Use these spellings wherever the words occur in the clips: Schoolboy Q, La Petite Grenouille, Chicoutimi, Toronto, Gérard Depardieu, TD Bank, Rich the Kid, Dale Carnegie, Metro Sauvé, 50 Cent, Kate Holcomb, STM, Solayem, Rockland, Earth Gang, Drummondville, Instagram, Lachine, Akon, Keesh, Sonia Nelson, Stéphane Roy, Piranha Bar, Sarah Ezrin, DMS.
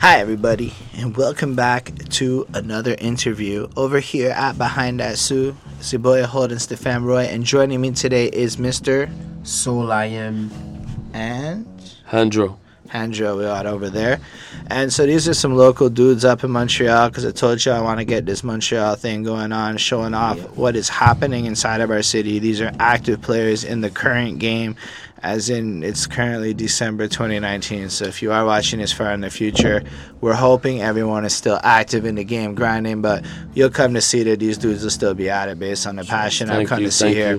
Hi everybody, and welcome back to another interview over here at Behind That Sue. It's your boy Holden Stéphane Roy, and joining me today is Mr. Solayem and Handro, we are over there. And so these are some local dudes up in Montreal, because I told you I want to get this Montreal thing going on, showing off what is happening inside of our city. These are active players in the current game, as in it's currently December 2019. So if you are watching this far in the future, we're hoping everyone is still active in the game, grinding, but you'll come to see that these dudes will still be at it based on the passion I've come to see here.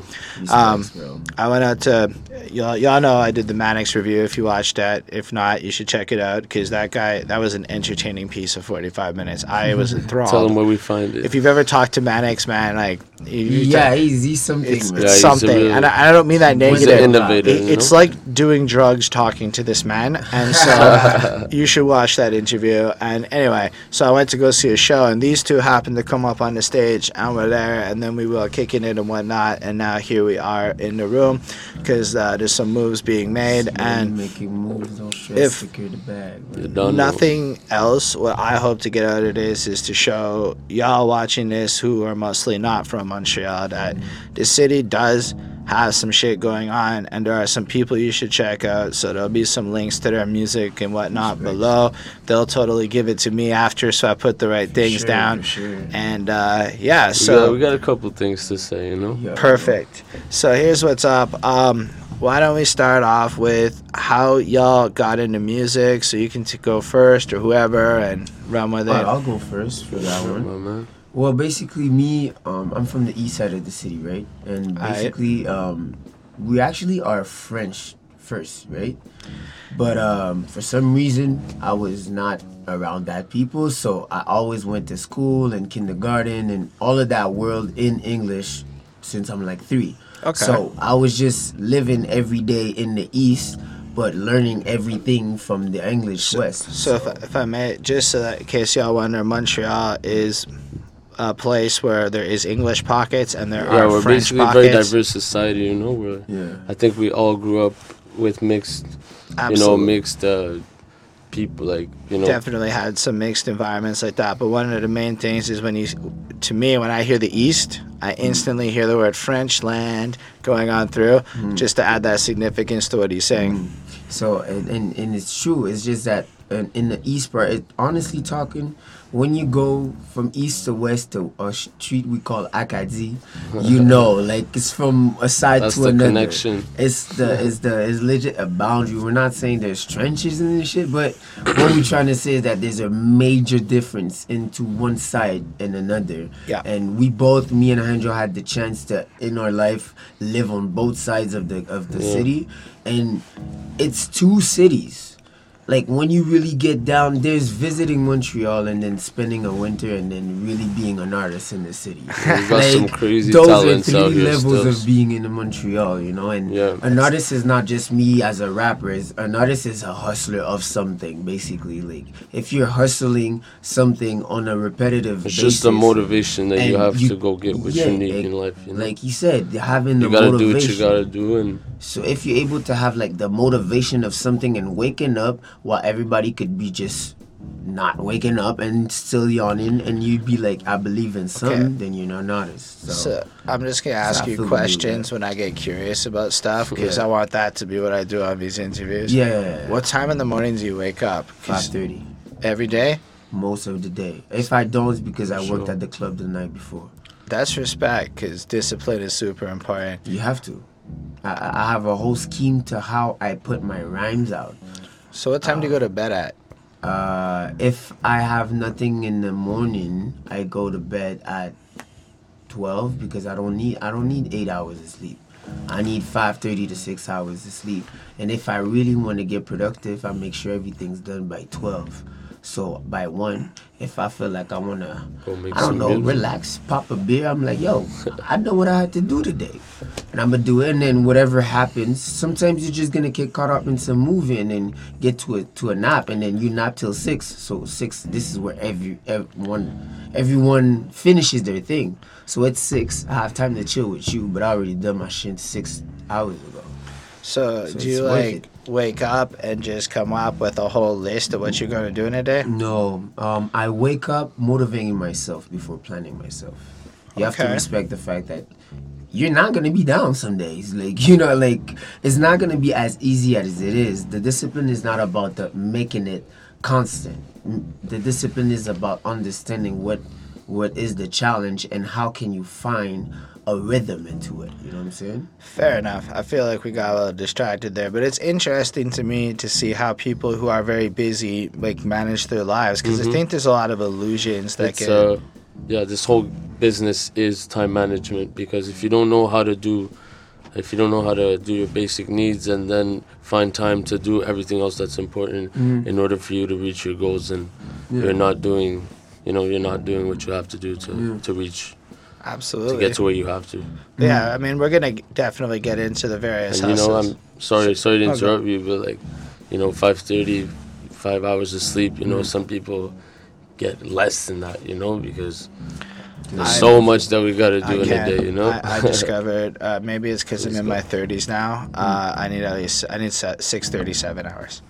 I went out to, y'all know I did the Manix review if you watched that. If not, you should check it out, because that guy, that was an entertaining piece of 45 minutes. I was enthralled. Tell them where we find it. If you've ever talked to Manix, man, like... he's something. It's something. Really, and I don't mean that negative. He's an innovator. It's like doing drugs talking to this man. And so you should watch that interview. And anyway, so I went to go see a show, and these two happened to come up on the stage, and we're there, and then we were kicking it and whatnot, and now here we are in the room, because there's some moves being made. And making moves, don't stress, if the bag, nothing else, what I hope to get out of this is to show y'all watching this who are mostly not from Montreal that the city does have some shit going on, and there are some people you should check out. So there'll be some links to their music and whatnot below. They'll totally give it to me after, so I put the right things down. And we got a couple things to say, you know. Perfect. So here's what's up. Why don't we start off with how y'all got into music? So you can go first, or whoever, and run with it. I'll go first for that one. Well, basically, me, I'm from the east side of the city, right? And basically, we actually are French first, right? But for some reason, I was not around that people, so I always went to school and kindergarten and all of that world in English since I'm like 3. Okay. So I was just living every day in the east, but learning everything from the English west. So if I may, just so that in case y'all wonder, Montreal is... a place where there is English pockets and there are French pockets. Yeah, we're basically a very diverse society, you know. I think we all grew up with mixed, mixed people, like, you know. Definitely had some mixed environments like that. But one of the main things is when I hear the East, I instantly hear the word French land going on through, just to add that significance to what he's saying. So, and it's true. It's just that in the East part, honestly talking, when you go from east to west to a street we call Acadie, you know, like it's from a side to another. That's the connection. It's legit a boundary. We're not saying there's trenches and this shit, but what we're trying to say is that there's a major difference into one side and another. Yeah. And we both, me and Alejandro, had the chance to, in our life, live on both sides of the city. And it's two cities. Like, when you really get down, there's visiting Montreal and then spending a winter and then really being an artist in the city. We've got some crazy talents out here. Those are 3 levels of being in Montreal, you know. And an artist is not just me as a rapper. An artist is a hustler of something, basically. Like, if you're hustling something on a repetitive basis... it's just the motivation that you have to go get what you need in life. You know? Like you said, having the motivation. You gotta do what you gotta do. And so if you're able to have, like, the motivation of something and waking up... while everybody could be just not waking up and still yawning, and you'd be like, I believe in something, then you're not an artist. So I'm just going to ask you questions when I get curious about stuff, because I want that to be what I do on these interviews. Yeah. What time in the morning do you wake up? 5:30. Every day? Most of the day. If I don't, it's because I worked at the club the night before. That's respect, because discipline is super important. You have to. I have a whole scheme to how I put my rhymes out. So what time do you go to bed at? If I have nothing in the morning, I go to bed at 12, because I don't need 8 hours of sleep. I need 5:30 to 6 hours of sleep. And if I really want to get productive, I make sure everything's done by 12. So by 1, if I feel like I want to, relax, pop a beer, I'm like, yo, I know what I had to do today. And I'm going to do it, and then whatever happens, sometimes you're just going to get caught up in some movie and then get to a nap, and then you nap till 6. So 6, this is where everyone finishes their thing. So at 6, I have time to chill with you, but I already done my shit 6 hours ago. So do you like wake up and just come up with a whole list of what you're going to do in a day? No. I wake up motivating myself before planning myself. You have to respect the fact that you're not going to be down some days. Like, you know, like, it's not going to be as easy as it is. The discipline is not about making it constant. The discipline is about understanding what is the challenge and how can you find a rhythm into it. You know what I'm saying? Fair enough. I feel like we got a little distracted there, but it's interesting to me to see how people who are very busy like manage their lives, because I think there's a lot of illusions that this whole business is time management, because if you don't know how to do your basic needs and then find time to do everything else that's important in order for you to reach your goals, and you're not doing what you have to do to reach. Absolutely. To get to where you have to. Yeah, I mean, we're going to definitely get into the various houses. You know, I'm sorry to interrupt you, but, like, you know, 5:30, 5 hours of sleep, you know, some people get less than that, you know, because there's so much that we got to do in a day, you know? I discovered, maybe it's because I'm in my 30s now, I need 6:37 hours.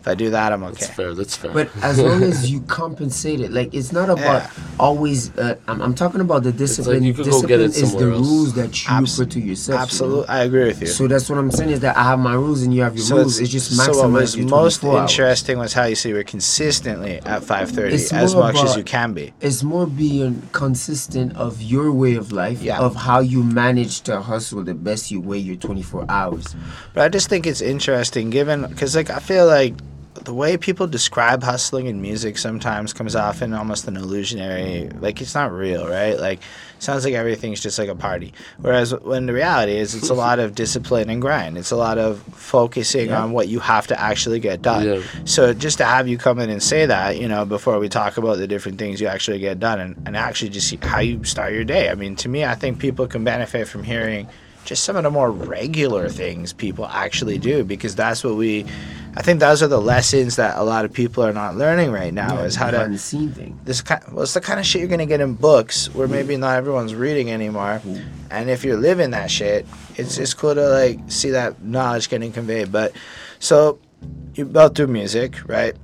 If I do that, I'm okay. That's fair. But as long as you compensate it, like, it's not about always. I'm talking about the discipline. Like discipline is the rules that you put to yourself. Absolutely, you know? I agree with you. So that's what I'm saying, is that I have my rules and you have your rules. It's just maximizing. So what was most interesting was how you say we're consistently at 5:30 as much as you can be. It's more being consistent of your way of life, of how you manage to hustle the best you weigh your 24 hours. But I just think it's interesting, given because like I feel like. The way people describe hustling in music sometimes comes off in almost an illusionary, like it's not real, right? Like it sounds like everything's just like a party. Whereas when the reality is it's a lot of discipline and grind. It's a lot of focusing on what you have to actually get done. Yeah. So just to have you come in and say that, you know, before we talk about the different things you actually get done and actually just see how you start your day. I mean, to me, I think people can benefit from hearing just some of the more regular things people actually do, because that's what I think those are the lessons that a lot of people are not learning right now, is how to see things. It's the kind of shit you're going to get in books where maybe not everyone's reading anymore. Yeah. And if you're living that shit, it's cool to like see that knowledge getting conveyed. But so you both do music, right?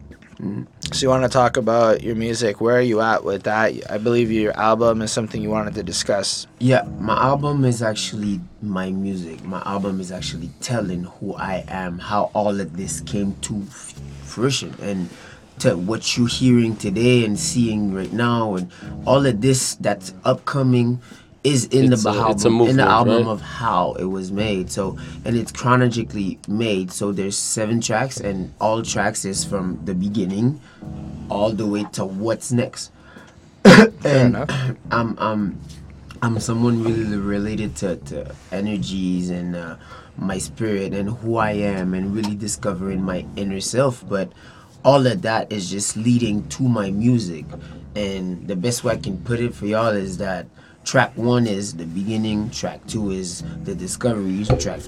So you want to talk about your music. Where are you at with that? I believe your album is something you wanted to discuss. Yeah, my album is actually my music. My album is actually telling who I am, how all of this came to fruition, and to what you're hearing today and seeing right now, and all of this that's upcoming is in the album of how it was made. So, and it's chronologically made. So there's 7 tracks, and all tracks is from the beginning all the way to what's next. And I'm someone really related to energies and my spirit and who I am, and really discovering my inner self. But all of that is just leading to my music. And the best way I can put it for y'all is that track 1 is the beginning, track 2 is the discoveries, track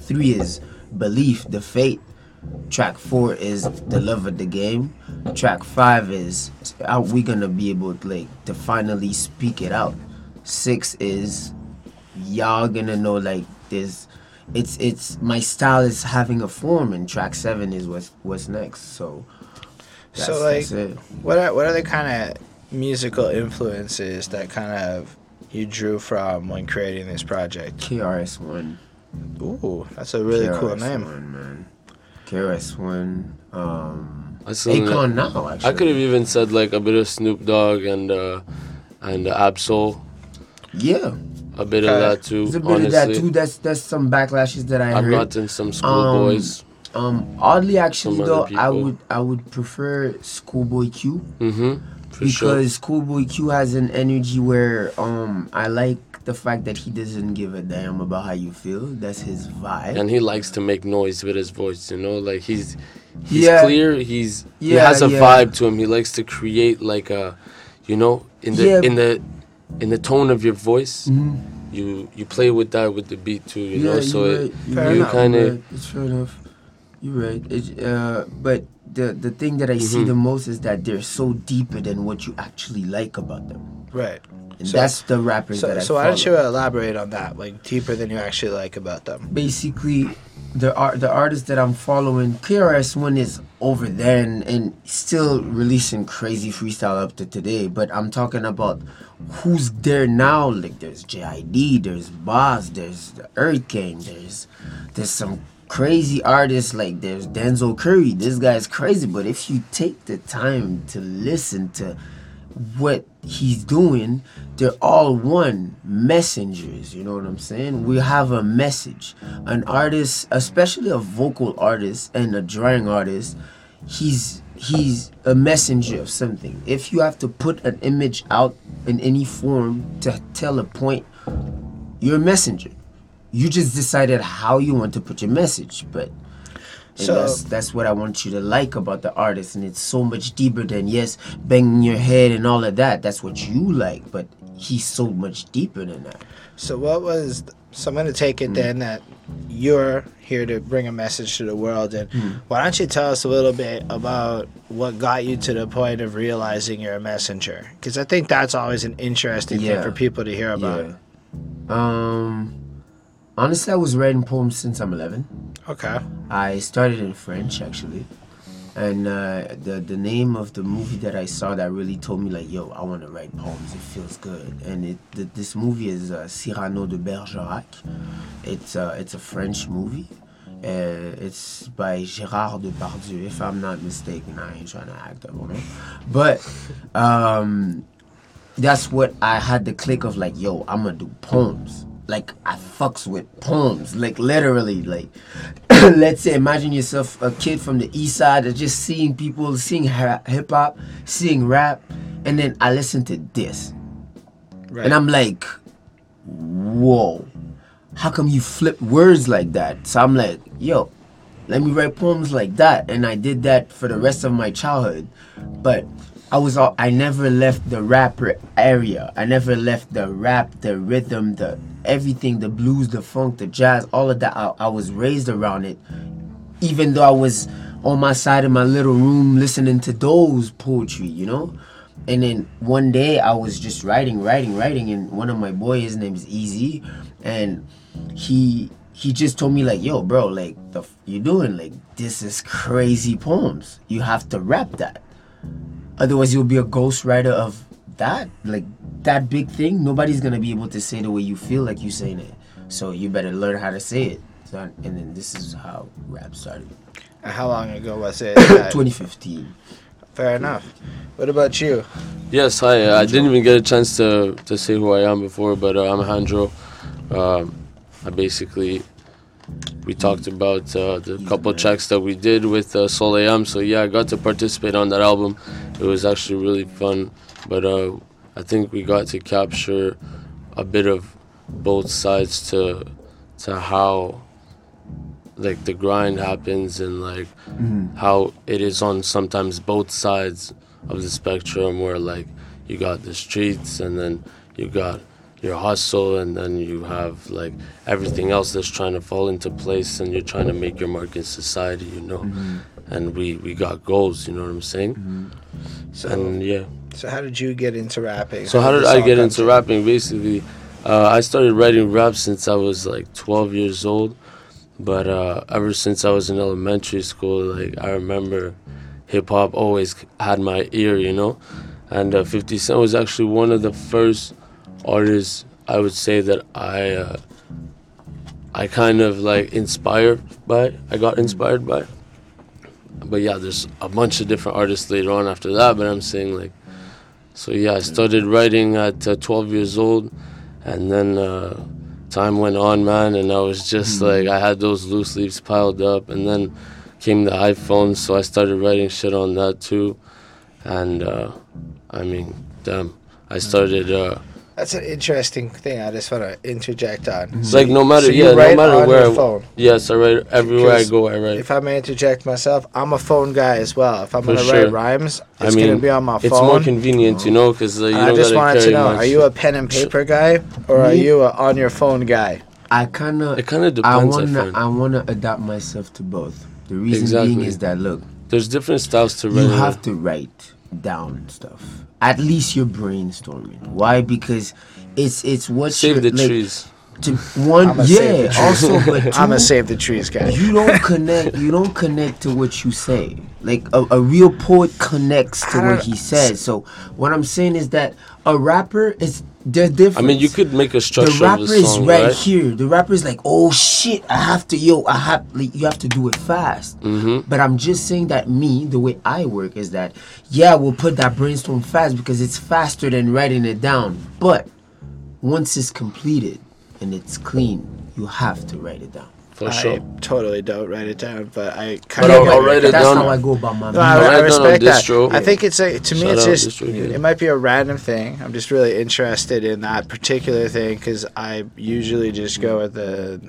three is belief, the faith, track 4 is the love of the game, track 5 is how we gonna be able to finally speak it out, 6 is y'all gonna know this. It's my style is having a form, and track 7 is what's next. So that's it. What are the kind of musical influences that kind of you drew from when creating this project? KRS-One. Ooh, that's a really cool name. KRS-One, man. KRS-One. Akon now, actually. I could have even said like a bit of Snoop Dogg and Absol. Yeah. A bit of that too. There's a bit of that too. That's some backlashes that I've heard. I've gotten some Schoolboys. Oddly, actually, though, I would prefer Schoolboy Q. Because Schoolboy Q has an energy where I like the fact that he doesn't give a damn about how you feel. That's his vibe. And he likes to make noise with his voice, you know? Like, he's clear. He has a vibe to him. He likes to create, like, a, you know, in the tone of your voice. You play with that with the beat, too, you know? So you kind of... It's fair enough. You're right. But... The thing that I see the most is that they're so deeper than what you actually like about them. Right. And so, that's the rappers that I follow. So why don't you elaborate on that? Like, deeper than you actually like about them. Basically, the artist that I'm following, KRS-One is over there and still releasing crazy freestyle up to today. But I'm talking about who's there now. Like there's J.I.D., there's Boss, there's the Earth Gang, there's some crazy artists, like there's Denzel Curry. This guy's crazy, but if you take the time to listen to what he's doing, they're all one messengers, you know what I'm saying? We have a message. An artist, especially a vocal artist and a drawing artist, he's a messenger of something. If you have to put an image out in any form to tell a point, you're a messenger. You just decided how you want to put your message, but so, that's what I want you to like about the artist, and it's so much deeper than, yes, banging your head and all of that. That's what you like, but he's so much deeper than that. So what was... So I'm going to take it then that you're here to bring a message to the world, and why don't you tell us a little bit about what got you to the point of realizing you're a messenger? Because I think that's always an interesting thing for people to hear about. Honestly, I was writing poems since I'm 11. Okay. I started in French, actually. And the name of the movie that I saw that really told me, like, yo, I want to write poems. It feels good. And this movie is Cyrano de Bergerac. It's a French movie. It's by Gérard Depardieu, if I'm not mistaken. I ain't trying to act up on it. But that's what I had the click of, like, yo, I'm going to do poems. Like, I fucks with poems. Like, literally, like, let's say, imagine yourself a kid from the east side that's just seeing people, seeing hip-hop, seeing rap, and then I listen to this. Right. And I'm like, whoa, how come you flip words like that? So I'm like, yo, let me write poems like that. And I did that for the rest of my childhood. But... I never left the rapper area. I never left the rap, the rhythm, the everything, the blues, the funk, the jazz, all of that. I was raised around it. Even though I was on my side in my little room listening to those poetry, you know? And then one day I was just writing. And one of my boys, his name is EZ, and he just told me, like, yo, bro, like, you're doing, like, this is crazy poems. You have to rap that. Otherwise, you'll be a ghostwriter of that, like, that big thing. Nobody's going to be able to say the way you feel like you saying it. So you better learn how to say it. So, and then this is how rap started. And how long ago was it? 2015. Fair enough. What about you? Yes, hi. I didn't even get a chance to say who I am before, but I'm Handro. I basically... We talked about the couple tracks that we did with Solayem, so yeah, I got to participate on that album. It was actually really fun, but I think we got to capture a bit of both sides to how, like, the grind happens and, like, how it is on sometimes both sides of the spectrum, where, like, you got the streets and then you got your hustle, and then you have, like, everything else that's trying to fall into place, and you're trying to make your mark in society, you know. And we got goals, you know what I'm saying? So, and yeah. So how did you get into rapping? So how did I get into rapping? Basically, I started writing rap since I was, like, 12 years old, but ever since I was in elementary school, like, I remember hip-hop always had my ear, you know. And 50 Cent was actually one of the first artists I would say that I kind of, like, got inspired by. But yeah, there's a bunch of different artists later on after that, but I'm saying, like, so yeah, I started writing at 12 years old, and then time went on, man, and I was just like, I had those loose leaves piled up, and then came the iPhone, so I started writing shit on that too. And I mean, damn, I started that's an interesting thing I just want to interject on. It's like, no matter, so yeah, no matter where. Phone. Yes, I write everywhere I go, I write. If I may interject myself, I'm a phone guy as well. If I'm going to write rhymes, it's going to be on my phone. It's more convenient, you know, because you don't got to carry much. I just wanted to know, are you a pen and paper guy, or are you a on-your-phone guy? It kind of depends, I want to adapt myself to both. The reason being is that, look, there's different styles to write. You have to write down stuff. At least you're brainstorming. Why? Because it's what you... Save the trees. I'm a save the trees guy. You don't connect to what you say. Like a real poet connects to what he says. So what I'm saying is that a rapper is they're different. I mean, you could make a structure. The rapper is right here. The rapper is like, oh shit, you have to do it fast. Mm-hmm. But I'm just saying that the way I work is that we'll put that brainstorm fast because it's faster than writing it down. But once it's completed and it's clean, you have to write it down. For sure. I totally don't write it down, but I kind of write it down. That's how I go about my. No, I respect that. Distro. I think it's it might be a random thing. I'm just really interested in that particular thing because I usually just go with the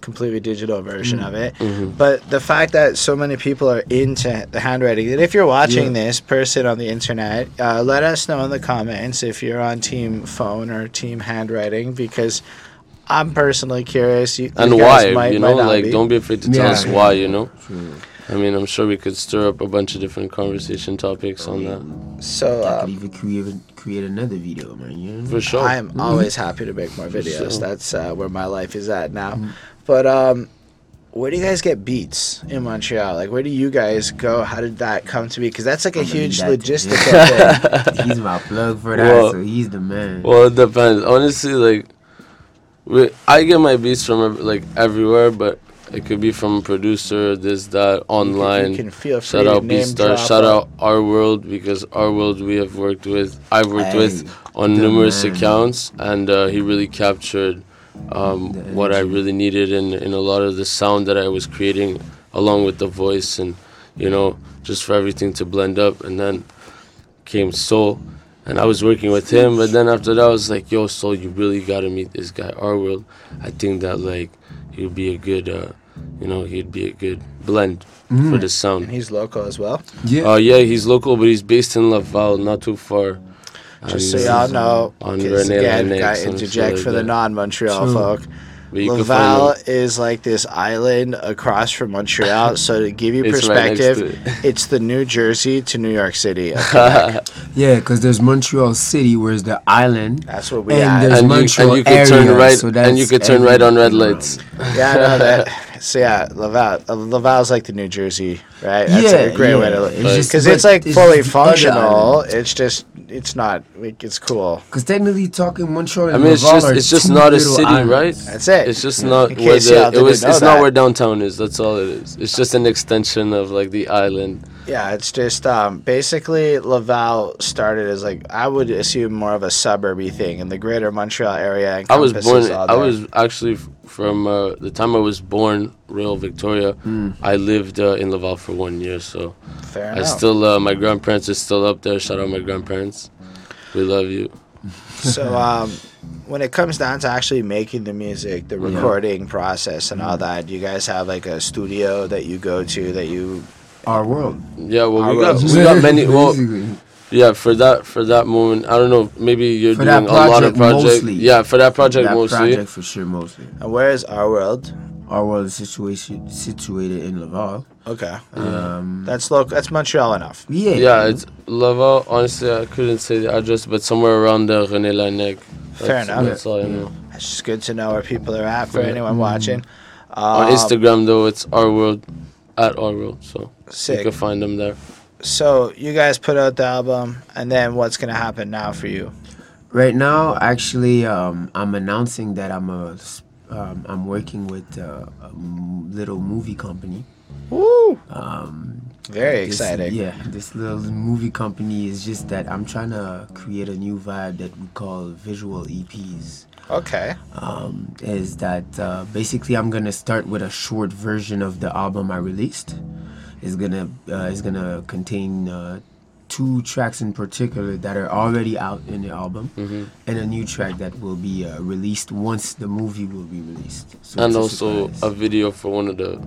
completely digital version of it. Mm-hmm. But the fact that so many people are into the handwriting, and if you're watching this person on the internet, let us know in the comments if you're on team phone or team handwriting because. I'm personally curious. Don't be afraid to tell us why, True. I mean, I'm sure we could stir up a bunch of different conversation topics on that. So, I could even create another video, man. For sure. I'm always happy to make more videos. Sure. That's where my life is at now. Mm-hmm. But, where do you guys get beats in Montreal? Like, where do you guys go? How did that come to be? Because that's like a huge logistical thing. He's my plug for that, so he's the man. Well, it depends. Honestly, I get my beats from everywhere, but it could be from a producer, this, that, online. You can feel free shout out B Star, shout out Our World because Our World I've worked with on numerous accounts, and he really captured what I really needed in a lot of the sound that I was creating, along with the voice, and just for everything to blend up. And then came soul. And I was working with him, but then after that, I was like, yo, so you really got to meet this guy, Our World. I think that, he'd be a good, blend for the sound. And he's local as well? Yeah. He's local, but he's based in Laval, not too far. Just so y'all know, because again, I interject for the non-Montreal folk. Laval is this island across from Montreal, so to give you perspective, it's the New Jersey to New York City. Because there's Montreal City, where's the island. That's what we have. And Montreal you could turn right on red lights. Laval's like the New Jersey, right? That's a great way to look. Because it's fully functional. It's just, it's not, it's cool. Because technically talking Montreal and Laval it's just not a city, islands. Right? That's it. It's just not where where downtown is. That's all it is. It's just an extension of the island. Yeah, it's just basically Laval started as I would assume more of a suburby thing in the greater Montreal area. From the time I was born, Royal Victoria, I lived in Laval for 1 year. So my grandparents are still up there. Shout out my grandparents. We love you. So when it comes down to actually making the music, the recording process and all that, do you guys have a studio that you go to that you... Our World. Yeah, well, we got many... Well, yeah, for that moment, I don't know. Maybe you're for doing a lot of projects. Mostly. Yeah, for that project mostly. That project for sure mostly. And where is Our World? Our World is situated in Laval. Okay, that's local. That's Montreal enough. Yeah, it's Laval. Honestly, I couldn't say the address, but somewhere around the René Lévesque. Fair enough. That's all I know. It's just good to know where people are at for anyone watching. On Instagram though, it's Our World at Our World, so sick. You can find them there. So you guys put out the album, and then what's gonna happen now for you? Right now, actually, I'm announcing that I'm working with a little movie company. Woo! Very exciting. Yeah, this little movie company is just that I'm trying to create a new vibe that we call visual EPs. Okay. Is that basically I'm gonna start with a short version of the album I released. Is gonna contain two tracks in particular that are already out in the album, and a new track that will be released once the movie will be released. So and also a video for one of the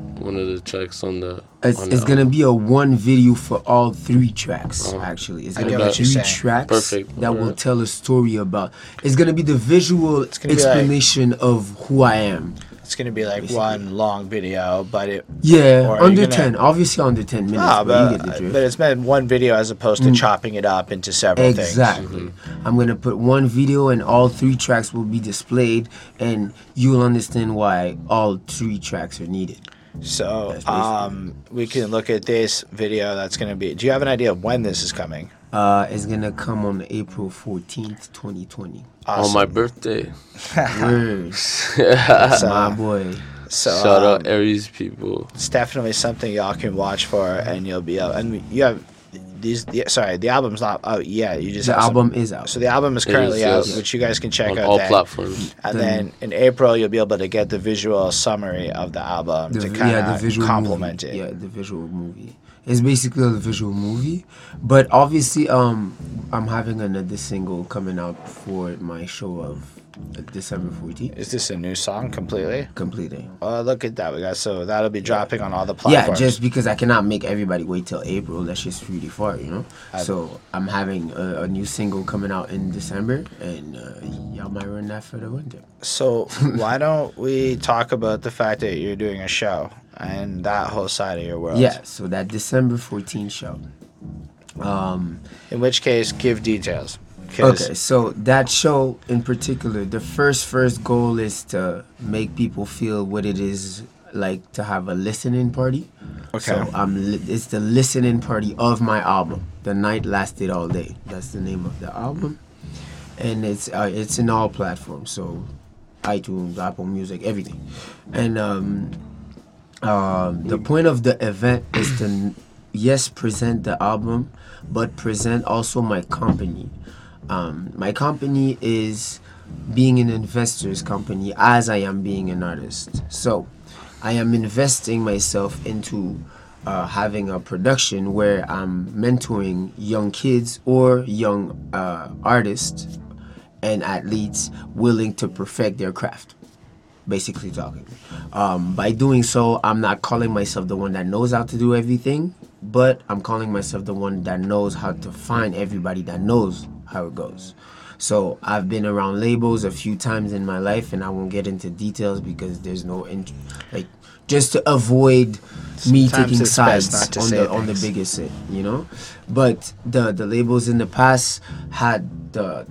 tracks on the. It's gonna be a one video for all three tracks. Actually, it's gonna be three tracks that will tell a story about. It's gonna be the visual explanation of who I am. it's going to be like basically one long video, but it... Yeah, under 10. Obviously under 10 minutes, but you get the drift. But it's meant one video as opposed to chopping it up into several things. Exactly. I'm going to put one video and all three tracks will be displayed, and you'll understand why all three tracks are needed. So we can look at this video that's going to be... Do you have an idea of when this is coming? It's going to come on April 14th, 2020. Awesome. On my birthday. Words. That's my boy. So, shout out Aries people. It's definitely something y'all can watch for, and you'll be up. And you have these... The album's not out yet. The album is out. So the album is currently out, which you guys can check on out all platforms. And then in April, you'll be able to get the visual summary of the album to kind of complement it. Yeah, the visual movie. It's basically a visual movie, but obviously I'm having another single coming out for my show of December 14th. Is this a new song completely? Completely. Oh, look at that. We got so that'll be dropping on all the platforms. Yeah, just because I cannot make everybody wait till April. That's just really far, you know? So I'm having a new single coming out in December, and y'all might run that for the winter. So why don't we talk about the fact that you're doing a show and that whole side of your world? Yeah, so that December 14th show. In which case, give details. Okay, so that show in particular, the first goal is to make people feel what it is like to have a listening party. Okay. So it's the listening party of my album. The Night Lasted All Day. That's the name of the album, and it's in all platforms. So, iTunes, Apple Music, everything. And the point of the event is to present the album, but present also my company. My company is being an investor's company as I am being an artist. So I am investing myself into having a production where I'm mentoring young kids or young artists and athletes willing to perfect their craft, basically talking. By doing so, I'm not calling myself the one that knows how to do everything, but I'm calling myself the one that knows how to find everybody that knows how it goes. So I've been around labels a few times in my life, and I won't get into details because there's no just to avoid me taking sides on the biggest hit, you know. But the labels in the past had the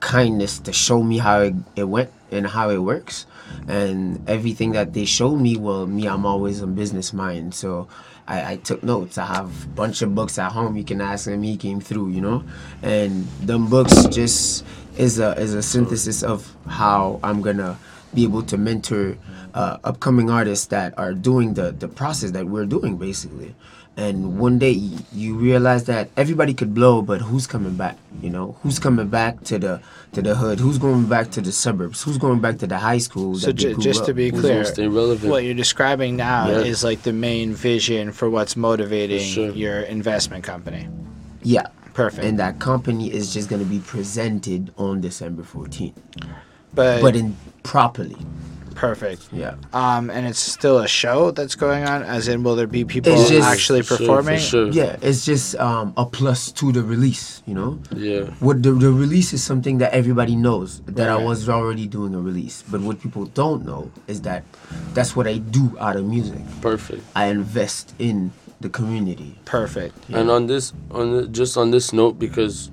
kindness to show me how it went and how it works, and everything that they showed me. Well, I'm always a business mind, so I took notes. I have a bunch of books at home. You can ask him. He came through, you know, and them books just is a synthesis of how I'm gonna be able to mentor upcoming artists that are doing the process that we're doing, basically. And one day you realize that everybody could blow, but who's coming back? You know, who's coming back to the hood? Who's going back to the suburbs? Who's going back to the high school? So just to be clear, what you're describing now is like the main vision for what's motivating your investment company. Yeah, perfect. And that company is just going to be presented on December 14th, but properly. Perfect. Yeah. And it's still a show that's going on, as in, will there be people actually performing? Sure. Yeah, it's just a plus to the release, you know? Yeah. What the release is something that everybody knows, that I was already doing a release. But what people don't know is that that's what I do out of music. Perfect. I invest in the community. Perfect. Yeah. And on this note, because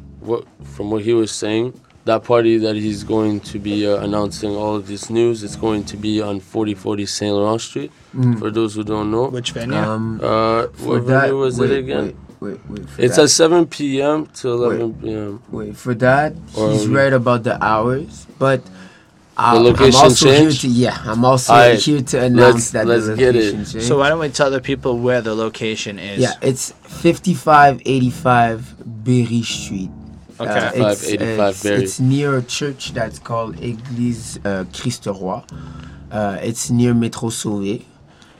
from what he was saying, that party that he's going to be announcing all of this news, it's going to be on 4040 St. Laurent Street. For those who don't know. Which venue? What venue was it again? Wait. It's at 7 p.m. to 11 p.m. Wait, for that, he's right about the hours, but the location change? I'm also here to announce that the location change. So why don't we tell the people where the location is? Yeah, it's 5585 Berry Street. Okay. It's near a church that's called Église Christ-Roi. It's near Metro Sauvé.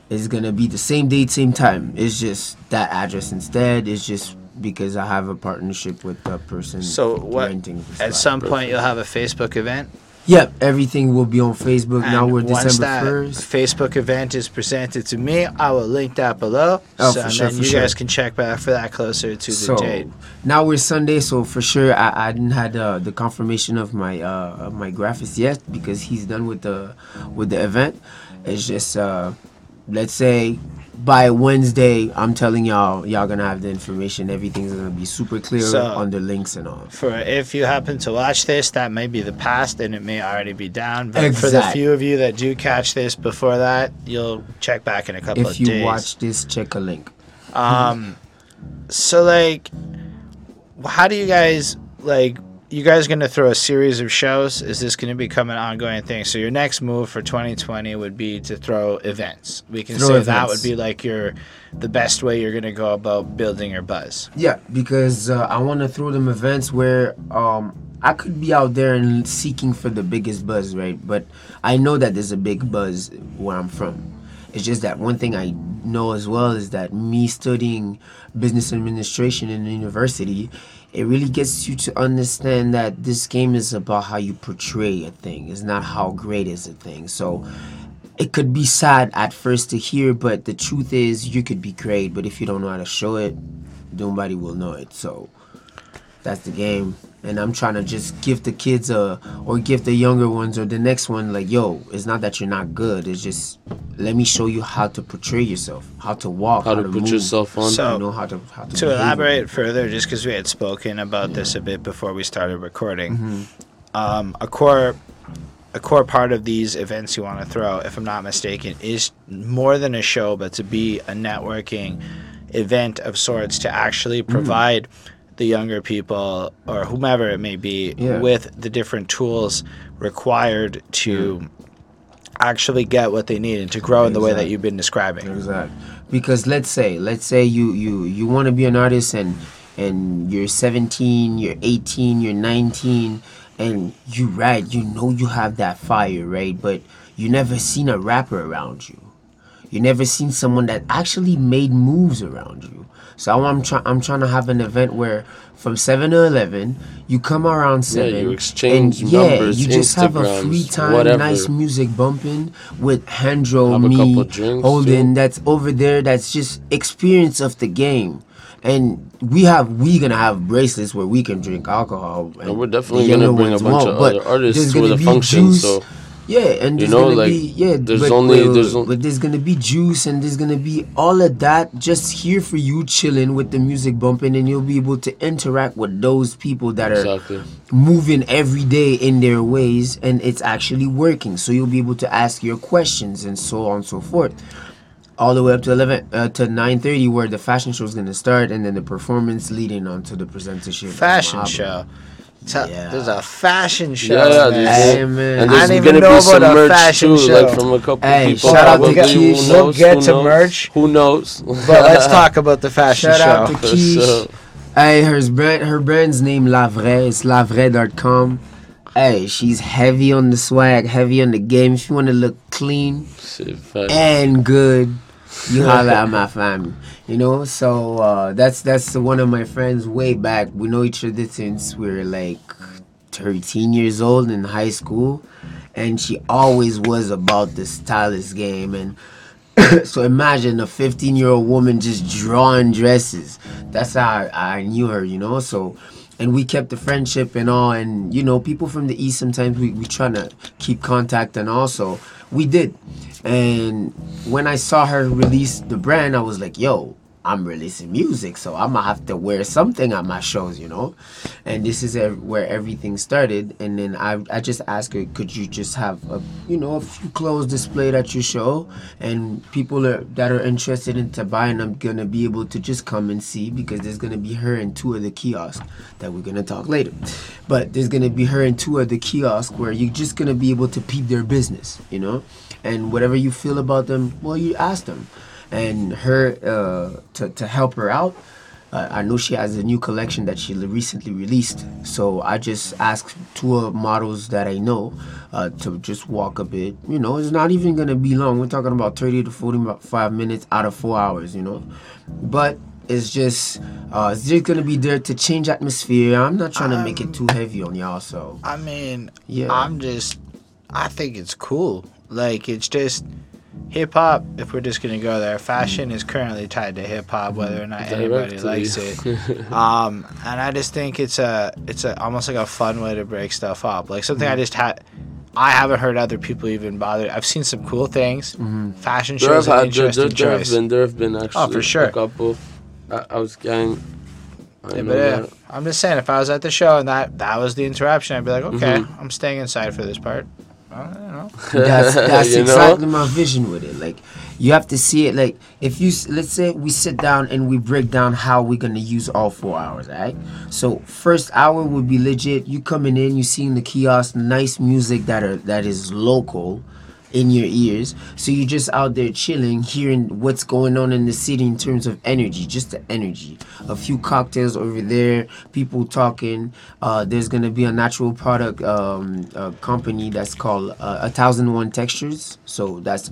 It's going to be the same date, same time. It's just that address instead. It's just because I have a partnership with the person renting. At some point, you'll have a Facebook event? Yep, everything will be on Facebook. And now we're December 1st. Facebook event is presented to me, I will link that below. Oh, so, for sure, and then you guys can check back for that closer to the date. Now we're Sunday, so for sure I didn't have the confirmation of my graphist yet because he's done with the event. It's just let's say by Wednesday, I'm telling y'all gonna have the information. Everything's gonna be super clear on the links and all. For if you happen to watch this, that may be the past and it may already be down. But for the few of you that do catch this before that, you'll check back in a couple of days. If you watch this, check a link. So like, how do you guys like? You guys going to throw a series of shows? Is this going to become an ongoing thing? So your next move for 2020 would be to throw events. We can say that would be like the best way you're going to go about building your buzz. Yeah, because I want to throw them events where I could be out there and seeking for the biggest buzz, right? But I know that there's a big buzz where I'm from. It's just that one thing I know as well is that me studying business administration in the university, it really gets you to understand that this game is about how you portray a thing. It's not how great is a thing. So it could be sad at first to hear, but the truth is you could be great, but if you don't know how to show it, nobody will know it. So that's the game. And I'm trying to just give the kids or give the younger ones or the next one like, yo, it's not that you're not good. It's just let me show you how to portray yourself, how to walk, how to put move. Yourself on. So you know how to elaborate further, just because we had spoken about this a bit before we started recording. A core part of these events you want to throw, if I'm not mistaken, is more than a show, but to be a networking event of sorts to actually provide the younger people or whomever it may be with the different tools required to actually get what they need and to grow in the way that you've been describing. Exactly. Because let's say you want to be an artist and you're 17, you're 18, you're 19, and you write, you know you have that fire, right? But you never seen a rapper around you. You never seen someone that actually made moves around you. So I'm trying to have an event where from 7 to 11, you come around 7. Yeah, you exchange numbers, you just have a free time, whatever. Nice music bumping with Handro, me, Holden, that's over there. That's just experience of the game. And we're gonna have bracelets where we can drink alcohol. And we're definitely gonna bring a bunch of other artists to the function, juice, so... Yeah, and there's gonna be juice and there's gonna be all of that just here for you, chilling with the music bumping, and you'll be able to interact with those people that are moving every day in their ways, and it's actually working. So you'll be able to ask your questions and so on and so forth, all the way up to 9:30, where the fashion show is gonna start, and then the performance leading on to the presentation. Fashion show. There's a fashion show. And I didn't even know about a fashion show. Like from a couple people. Shout out to Keesh. We'll get to merch. Who knows? But let's talk about the fashion show. Shout out to Keesh. Hey, her brand's name LaVray. It's LaVray.com. Hey, she's heavy on the swag, heavy on the game. If you want to look clean and good, you holler at my family. You know, so that's one of my friends way back. We know each other since we were like 13 years old in high school. And she always was about the stylist game. And so imagine a 15-year-old woman just drawing dresses. That's how I knew her, you know. So, and we kept the friendship and all. And, you know, people from the East, sometimes we trying to keep contact and also we did. And when I saw her release the brand, I was like, yo, I'm releasing music, so I'm gonna have to wear something at my shows, you know? And this is where everything started. And then I just asked her, could you just have a few clothes displayed at your show? And people that are interested in buying, I'm gonna be able to just come and see, because there's gonna be her in two of the kiosks that we're gonna talk later. But there's gonna be her in two of the kiosks where you're just gonna be able to peep their business, you know? And whatever you feel about them, well, you ask them. And her, to help her out, I know she has a new collection that she recently released. So I just asked two models that I know to just walk a bit. You know, it's not even going to be long. We're talking about 30 to 45 minutes out of 4 hours, you know. But It's just gonna be there to change atmosphere. I'm not trying to make it too heavy on y'all, so. I mean, yeah. I think it's cool. Like, it's just hip hop. If we're just gonna go there, fashion is currently tied to hip hop, whether or not anybody likes it. And I just think it's almost like a fun way to break stuff up. Like something I haven't heard other people even bother. I've seen some cool things. Mm-hmm. Fashion shows are interesting choice. There have been actually a couple. I was getting... I'm just saying, if I was at the show and that was the interruption, I'd be like, okay, mm-hmm. I'm staying inside for this part. I don't know. That's exactly my vision with it. Like, you have to see it. Like, if you let's say we sit down and we break down how we're gonna use all 4 hours, right? So first hour would be legit. You coming in, you seeing the kiosk, nice music that is local in your ears. So you're just out there chilling, hearing what's going on in the city in terms of energy, just the energy. A few cocktails over there, people talking. There's going to be a natural product company that's called 1001 Textures. So that's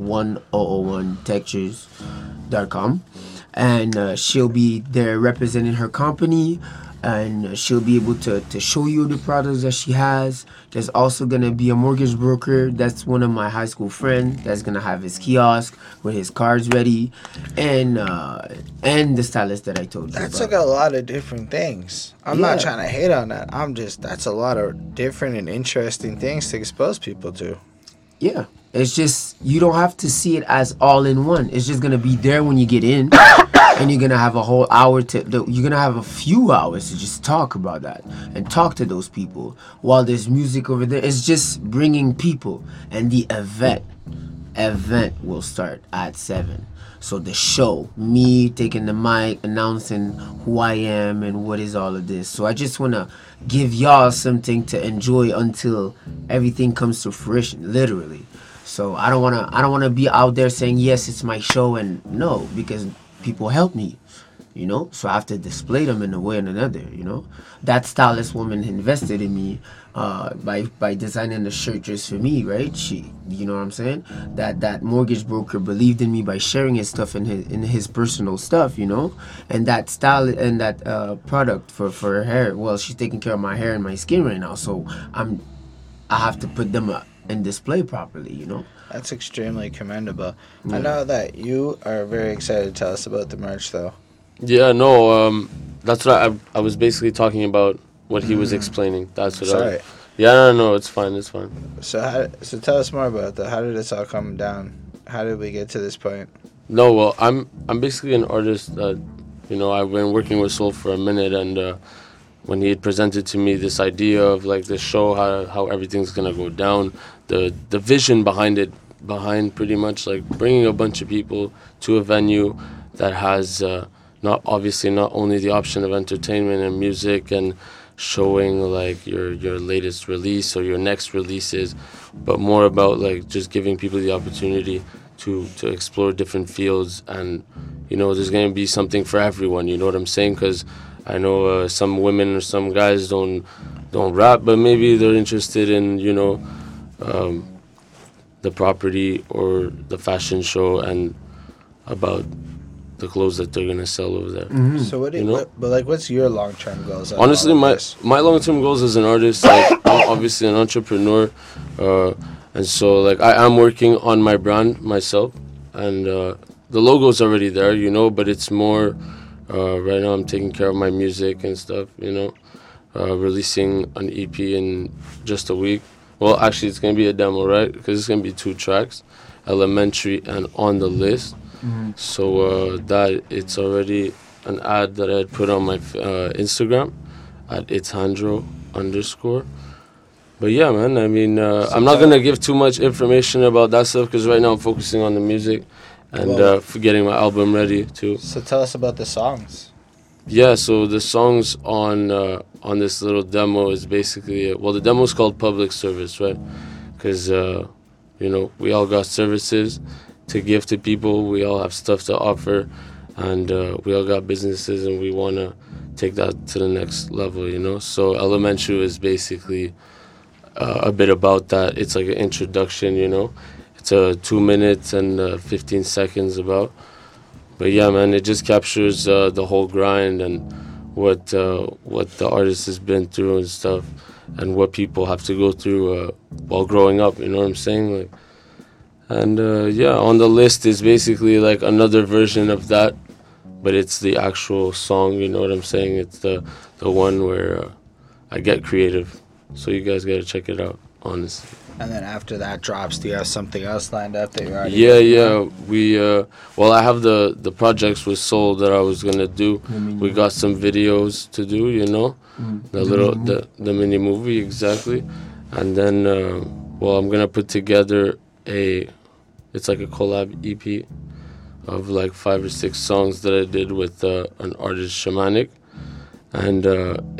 1001textures.com. And she'll be there representing her company. And she'll be able to show you the products that she has. There's also gonna be a mortgage broker. That's one of my high school friends. That's gonna have his kiosk with his cards ready, and the stylist that I told you. That's about. Like a lot of different things. I'm not trying to hate on that. That's a lot of different and interesting things to expose people to. Yeah, it's just you don't have to see it as all in one. It's just gonna be there when you get in. And you're gonna have a few hours to just talk about that and talk to those people while there's music over there. It's just bringing people, and the event will start at 7. So the show, me taking the mic, announcing who I am and what is all of this. So I just wanna give y'all something to enjoy until everything comes to fruition, literally. So I don't wanna be out there saying yes, it's my show, and no, because people help me, you know, so I have to display them in a way and another, you know. That stylist woman invested in me by designing the shirt just for me, right? She, you know what I'm saying? That mortgage broker believed in me by sharing his stuff and his personal stuff, you know. And that style and that product for her hair, well, she's taking care of my hair and my skin right now, so I have to put them up and display properly, you know. That's extremely commendable. Yeah. I know that you are very excited to tell us about the merch, though. Yeah, no, that's what I was basically talking about what he was explaining. That's what Sorry. Yeah, no, it's fine. So tell us more about that. How did this all come down? How did we get to this point? No, well, I'm basically an artist that, you know, I've been working with Soul for a minute, and when he had presented to me this idea of like the show, how everything's gonna go down, the vision behind pretty much like bringing a bunch of people to a venue that has not only the option of entertainment and music and showing like your latest release or your next releases, but more about like just giving people the opportunity to explore different fields. And you know, there's gonna be something for everyone. You know what I'm saying? Because I know some women or some guys don't rap, but maybe they're interested in, you know, the property or the fashion show and about the clothes that they're gonna sell over there. Mm-hmm. So what do you know? What's your long-term goals? Honestly, my long-term goals as an artist, like I'm obviously an entrepreneur, and so like I am working on my brand myself, and the logo's already there, you know, but it's more. Right now I'm taking care of my music and stuff, you know, releasing an EP in just a week. Well, actually, it's going to be a demo, right? Because it's going to be 2 tracks, Elementary and On the List. Mm-hmm. So that it's already an ad that I had put on my Instagram at itsandro_. But yeah, man, I mean, I'm not going to give too much information about that stuff because right now I'm focusing on the music. And for getting my album ready too. So tell us about the songs. Yeah, so the songs on this little demo is basically the demo's called Public Service, right? Because you know, we all got services to give to people, we all have stuff to offer, and we all got businesses, and we want to take that to the next level, you know. So Elementary is basically a bit about that. It's like an introduction, you know. It's 2 minutes and 15 seconds about But yeah, man, it just captures the whole grind and what the artist has been through and stuff, and what people have to go through while growing up. You know what I'm saying? Like, and yeah, on the list is basically like another version of that, but it's the actual song. You know what I'm saying? It's the one where I get creative. So you guys gotta check it out, honestly. And then after that drops, do you have something else lined up that you're already? Yeah. We well, I have the projects with Soul that I was gonna do. We got some videos to do, you know, the mini movie, exactly. And then well, I'm gonna put together it's like a collab EP of like 5 or 6 songs that I did with an artist, Shamanic, and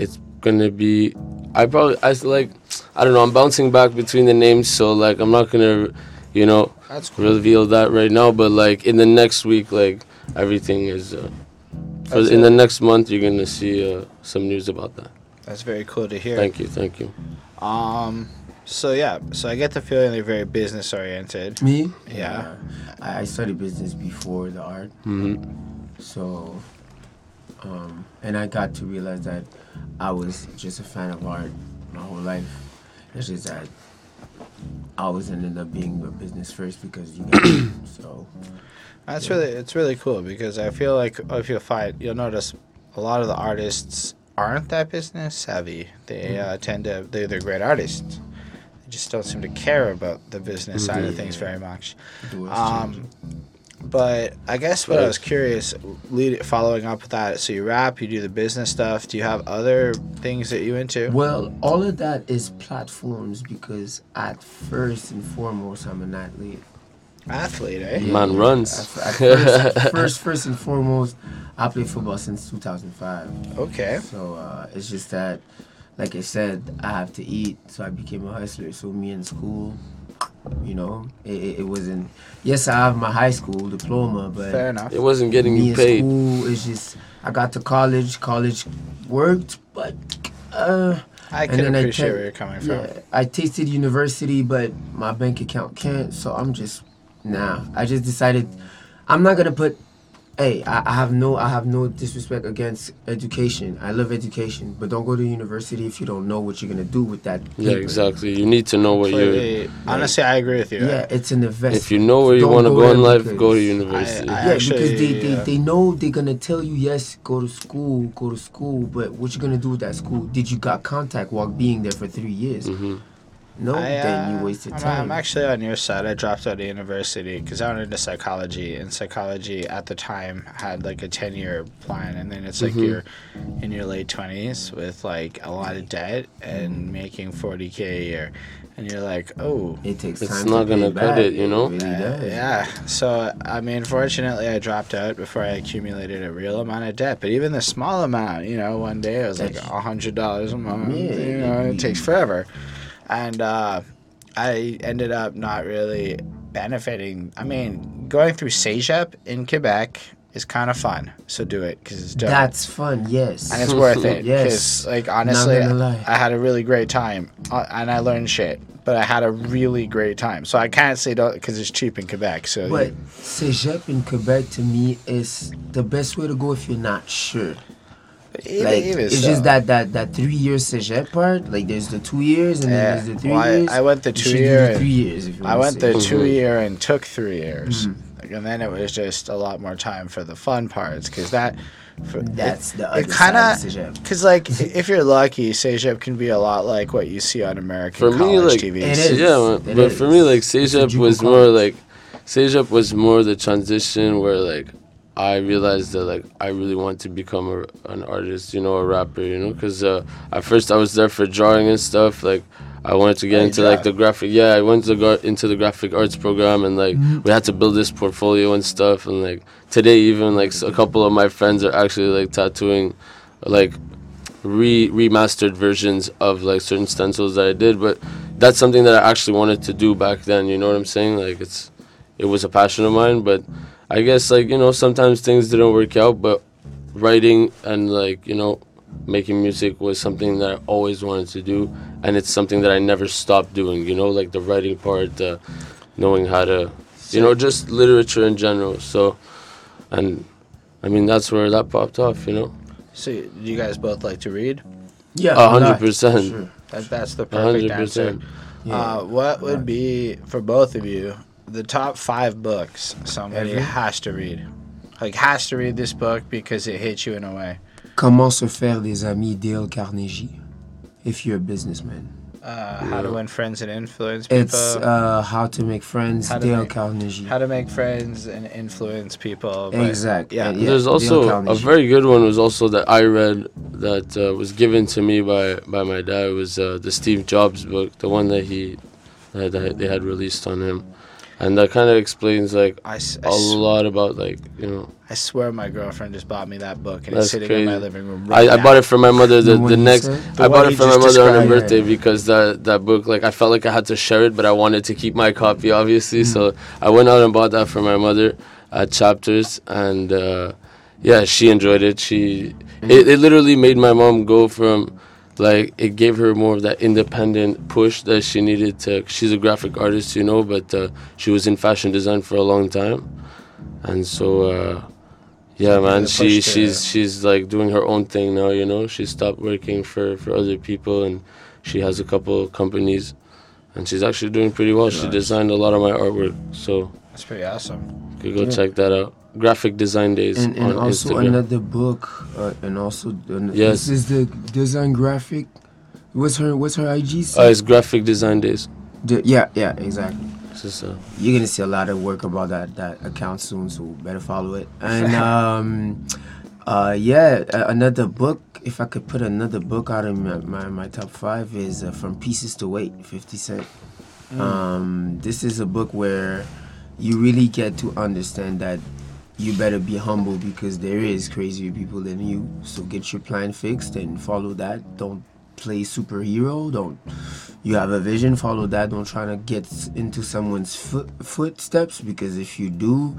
it's gonna be. I don't know, I'm bouncing back between the names, so like I'm not gonna, you know, that's cool, reveal that right now, but like in the next week, like everything is in the next month you're gonna see some news about that. That's very cool to hear. Thank you. So I get the feeling they're very business oriented. Me? Yeah. I studied business before the art. Mm-hmm. So and I got to realize that I was just a fan of art my whole life. It's just that I always ended up being a business first because, you know, so. It's really cool because I feel like if you fight, you'll notice a lot of the artists aren't that business savvy. They they're great artists. They just don't seem to care about the business side of things very much. But I guess what I was curious, following up with that, so you rap, you do the business stuff. Do you have other things that you into? Well, all of that is platforms because at first and foremost, I'm an athlete. Athlete, eh? Yeah. Man runs. First and foremost, I played football since 2005. Okay. So it's just that, like I said, I have to eat, so I became a hustler. So me in school... You know, it wasn't. Yes, I have my high school diploma, but fair enough. It wasn't getting me paid. School, it's just I got to college. College worked, but I can appreciate where you're coming from. I tasted university, but my bank account can't. So I'm just I just decided I'm not gonna put. Hey, I have no disrespect against education. I love education, but don't go to university if you don't know what you're gonna do with that paper. Yeah, exactly. You need to know what you're. Honestly, I agree with you. Yeah, it's an investment. If you know where you want to go in life, go to university. They know they're gonna tell you yes, go to school, but what you're gonna do with that school? Did you got contact while being there for 3 years? Mm-hmm. No, then you wasted time. I'm actually on your side. I dropped out of university because I went into psychology, and psychology at the time had like a 10-year plan, and then it's like you're in your late 20s with like a lot of debt and making $40,000 a year, and you're like, oh, it takes time. It's not gonna cut it, you know. It really does. Yeah. So I mean, fortunately, I dropped out before I accumulated a real amount of debt. But even the small amount, you know, one day it was like $100 a month. Yeah, you know, it takes forever. And I ended up not really benefiting. I mean, going through Cégep in Quebec is kind of fun. So do it because it's dope. That's fun, yes. And it's worth it. Yes. Because, like, honestly, I had a really great time. And I learned shit. But I had a really great time. So I can't say that because it's cheap in Quebec. So. But Cégep in Quebec, to me, is the best way to go if you're not sure. It's just that 3 year Cégep part. Like there's the 2 years and then there's the 3 years. I went the 2 year. The 3 years. If you I went the it. 2 year and took 3 years, and then it was just a lot more time for the fun parts because that. That's the other side of Cégep. Because like if you're lucky, Cégep can be a lot like what you see on American college TV. It is. Yeah, but for me, like Cégep was more like the transition where like. I realized that like I really want to become an artist, you know, a rapper, you know, because at first I was there for drawing and stuff. Like I wanted to get into like the graphic. Yeah, I went to into the graphic arts program, and like we had to build this portfolio and stuff. And like today, even like a couple of my friends are actually like tattooing, like remastered versions of like certain stencils that I did. But that's something that I actually wanted to do back then. You know what I'm saying? Like it was a passion of mine, but. I guess, like, you know, sometimes things didn't work out, but writing and, like, you know, making music was something that I always wanted to do, and it's something that I never stopped doing, you know, like the writing part, knowing how to, you know, just literature in general. So And I mean, that's where that popped off, you know. So do you guys both like to read? Yeah. 100%. Sure. That's the perfect 100%. Answer. Yeah. What would be, for both of you, the top 5 books somebody has to read? Like, has to read this book because it hits you in a way. Comment se faire des amis, Dale Carnegie, if you're a businessman. How to win friends and influence people. It's how to make friends, Dale Carnegie. How to make friends and influence people. Exactly. Yeah. There's also a very good one was also that I read that was given to me by my dad. It was the Steve Jobs book, the one that they had released on him. And that kind of explains, like, a lot about, like, you know. I swear my girlfriend just bought me that book, and it's sitting in my living room right now. I bought it for my mother on her birthday because that book, like, I felt like I had to share it, but I wanted to keep my copy, obviously. Mm-hmm. So I went out and bought that for my mother at Chapters, and, she enjoyed it. It literally made my mom go from... Like, it gave her more of that independent push that she needed to... She's a graphic artist, you know, but she was in fashion design for a long time. And so, she's like, doing her own thing now, you know? She stopped working for other people, and she has a couple companies. And she's actually doing pretty well. She designed a lot of my artwork, so... That's pretty awesome. You could go check that out. Graphic Design Days and on also Instagram. Another book and also yes. This is the design graphic. What's her IG? It's Graphic Design Days. Exactly. So you're gonna see a lot of work about that account soon, so better follow it. And another book. If I could put another book out in my top 5 is From Pieces to Weight, 50 Cent. This is a book where you really get to understand that. You better be humble because there is crazier people than you. So get your plan fixed and follow that. Don't play superhero. You have a vision, follow that. Don't try to get into someone's footsteps because if you do,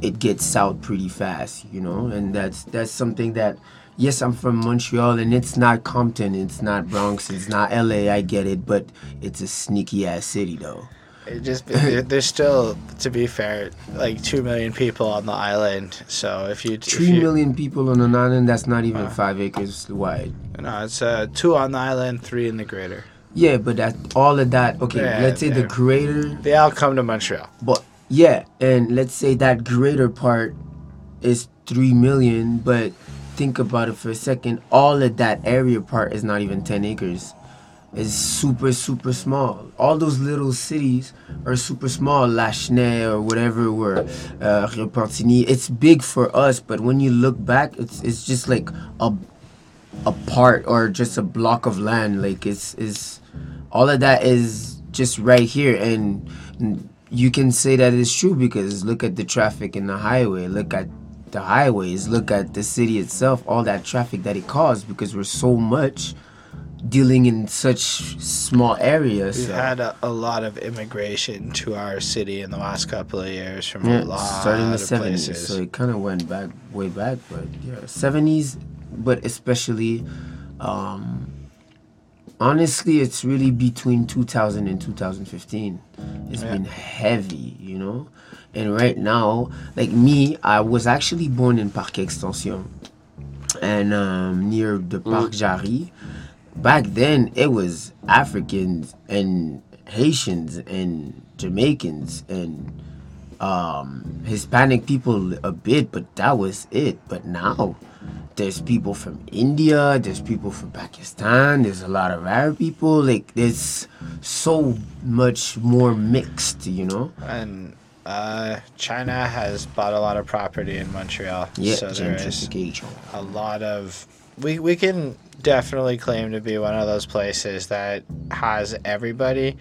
it gets out pretty fast, you know? And that's something that, yes, I'm from Montreal and it's not Compton, it's not Bronx, it's not LA, I get it, but it's a sneaky ass city though. It just there's still, to be fair, like 2 million people on the island. So if you 3 million people on an island, that's not even 5 acres wide. No, it's 2 on the island, 3 in the greater. Yeah, but that all of that. Okay, let's say the greater. They all come to Montreal. But yeah, and let's say that greater part is 3 million. But think about it for a second. All of that area part is not even 10 acres. Is super, super small. All those little cities are super small. Lachine or whatever were Repentigny. It's big for us, but when you look back, it's just like a part or just a block of land. Like it's all of that is just right here, and you can say that it's true because look at the traffic in the highway. Look at the highways. Look at the city itself. All that traffic that it caused because we're so much. Dealing in such small areas. We've had a lot of immigration to our city in the last couple of years from a lot of places. Starting the 70s, so it kind of went back, way back, but yeah, 70s, but especially, honestly, it's really between 2000 and 2015. It's been heavy, you know? And right now, like me, I was actually born in Parc Extension and near the Parc Jarry. Back then, it was Africans and Haitians and Jamaicans and Hispanic people a bit, but that was it. But now, there's people from India, there's people from Pakistan, there's a lot of Arab people. Like, there's so much more mixed, you know? And China has bought a lot of property in Montreal. Yeah, so there is a lot of... We can definitely claim to be one of those places that has everybody.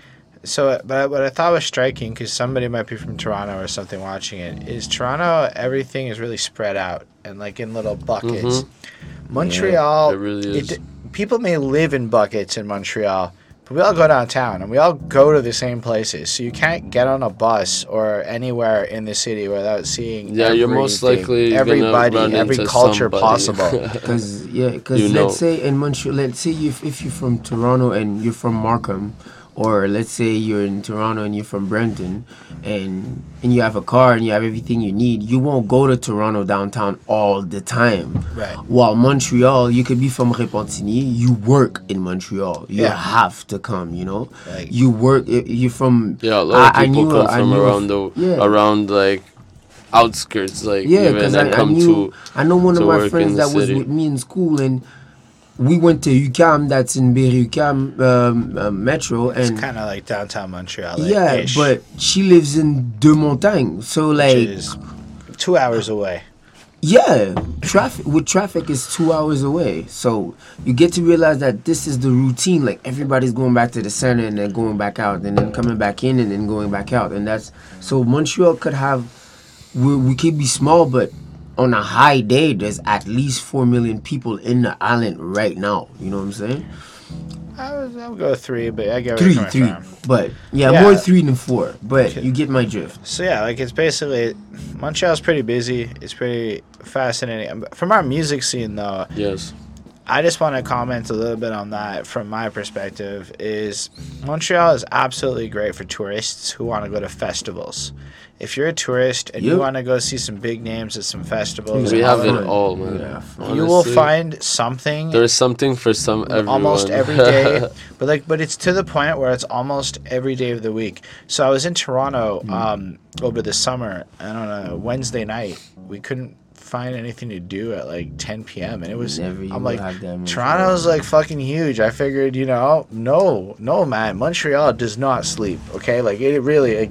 So, but what I thought was striking, because somebody might be from Toronto or something watching it, is Toronto, everything is really spread out and like in little buckets. Mm-hmm. Montreal, yeah, it really is. People may live in buckets in Montreal, but we all go downtown and we all go to the same places. So you can't get on a bus or anywhere in the city without seeing you're most likely everybody, every culture somebody. Possible. Because let's say in Montreal, let's say if you're from Toronto and you're from Markham Or let's say you're in Toronto and you're from Brampton and you have a car and you have everything you need, you won't go to Toronto downtown all the time. Right. While Montreal, you could be from Repentigny, you work in Montreal. You have to come, you know? Like, you work, you're from... Yeah, a lot of people come from around like... outskirts, like, even and come to. I know one of my friends that was with me in school, and we went to UQAM, that's in Berry-UQAM Metro, and it's kind of like downtown Montreal. Yeah, but she lives in Deux Montagnes, so like 2 hours away. Yeah, traffic is 2 hours away. So you get to realize that this is the routine. Like everybody's going back to the center and then going back out, and then coming back in and then going back out, and that's so Montreal could have. We could be small, but on a high day, there's at least 4 million people in the island right now. You know what I'm saying? I would go three, but I get three. But more three than four. But you get my drift. So it's basically Montreal's pretty busy. It's pretty fascinating from our music scene, though. Yes. I just want to comment a little bit on that from my perspective is Montreal is absolutely great for tourists who want to go to festivals. If you're a tourist and you want to go see some big names at some festivals. We have it all, man. Yeah. Honestly, you will find something. There's something for everyone. Almost every day. but it's to the point where it's almost every day of the week. So I was in Toronto over the summer, and on a Wednesday night, we couldn't find anything to do at like 10 p.m. and it was I'm like Toronto's like fucking huge. I figured no man, Montreal does not sleep. Okay, like it really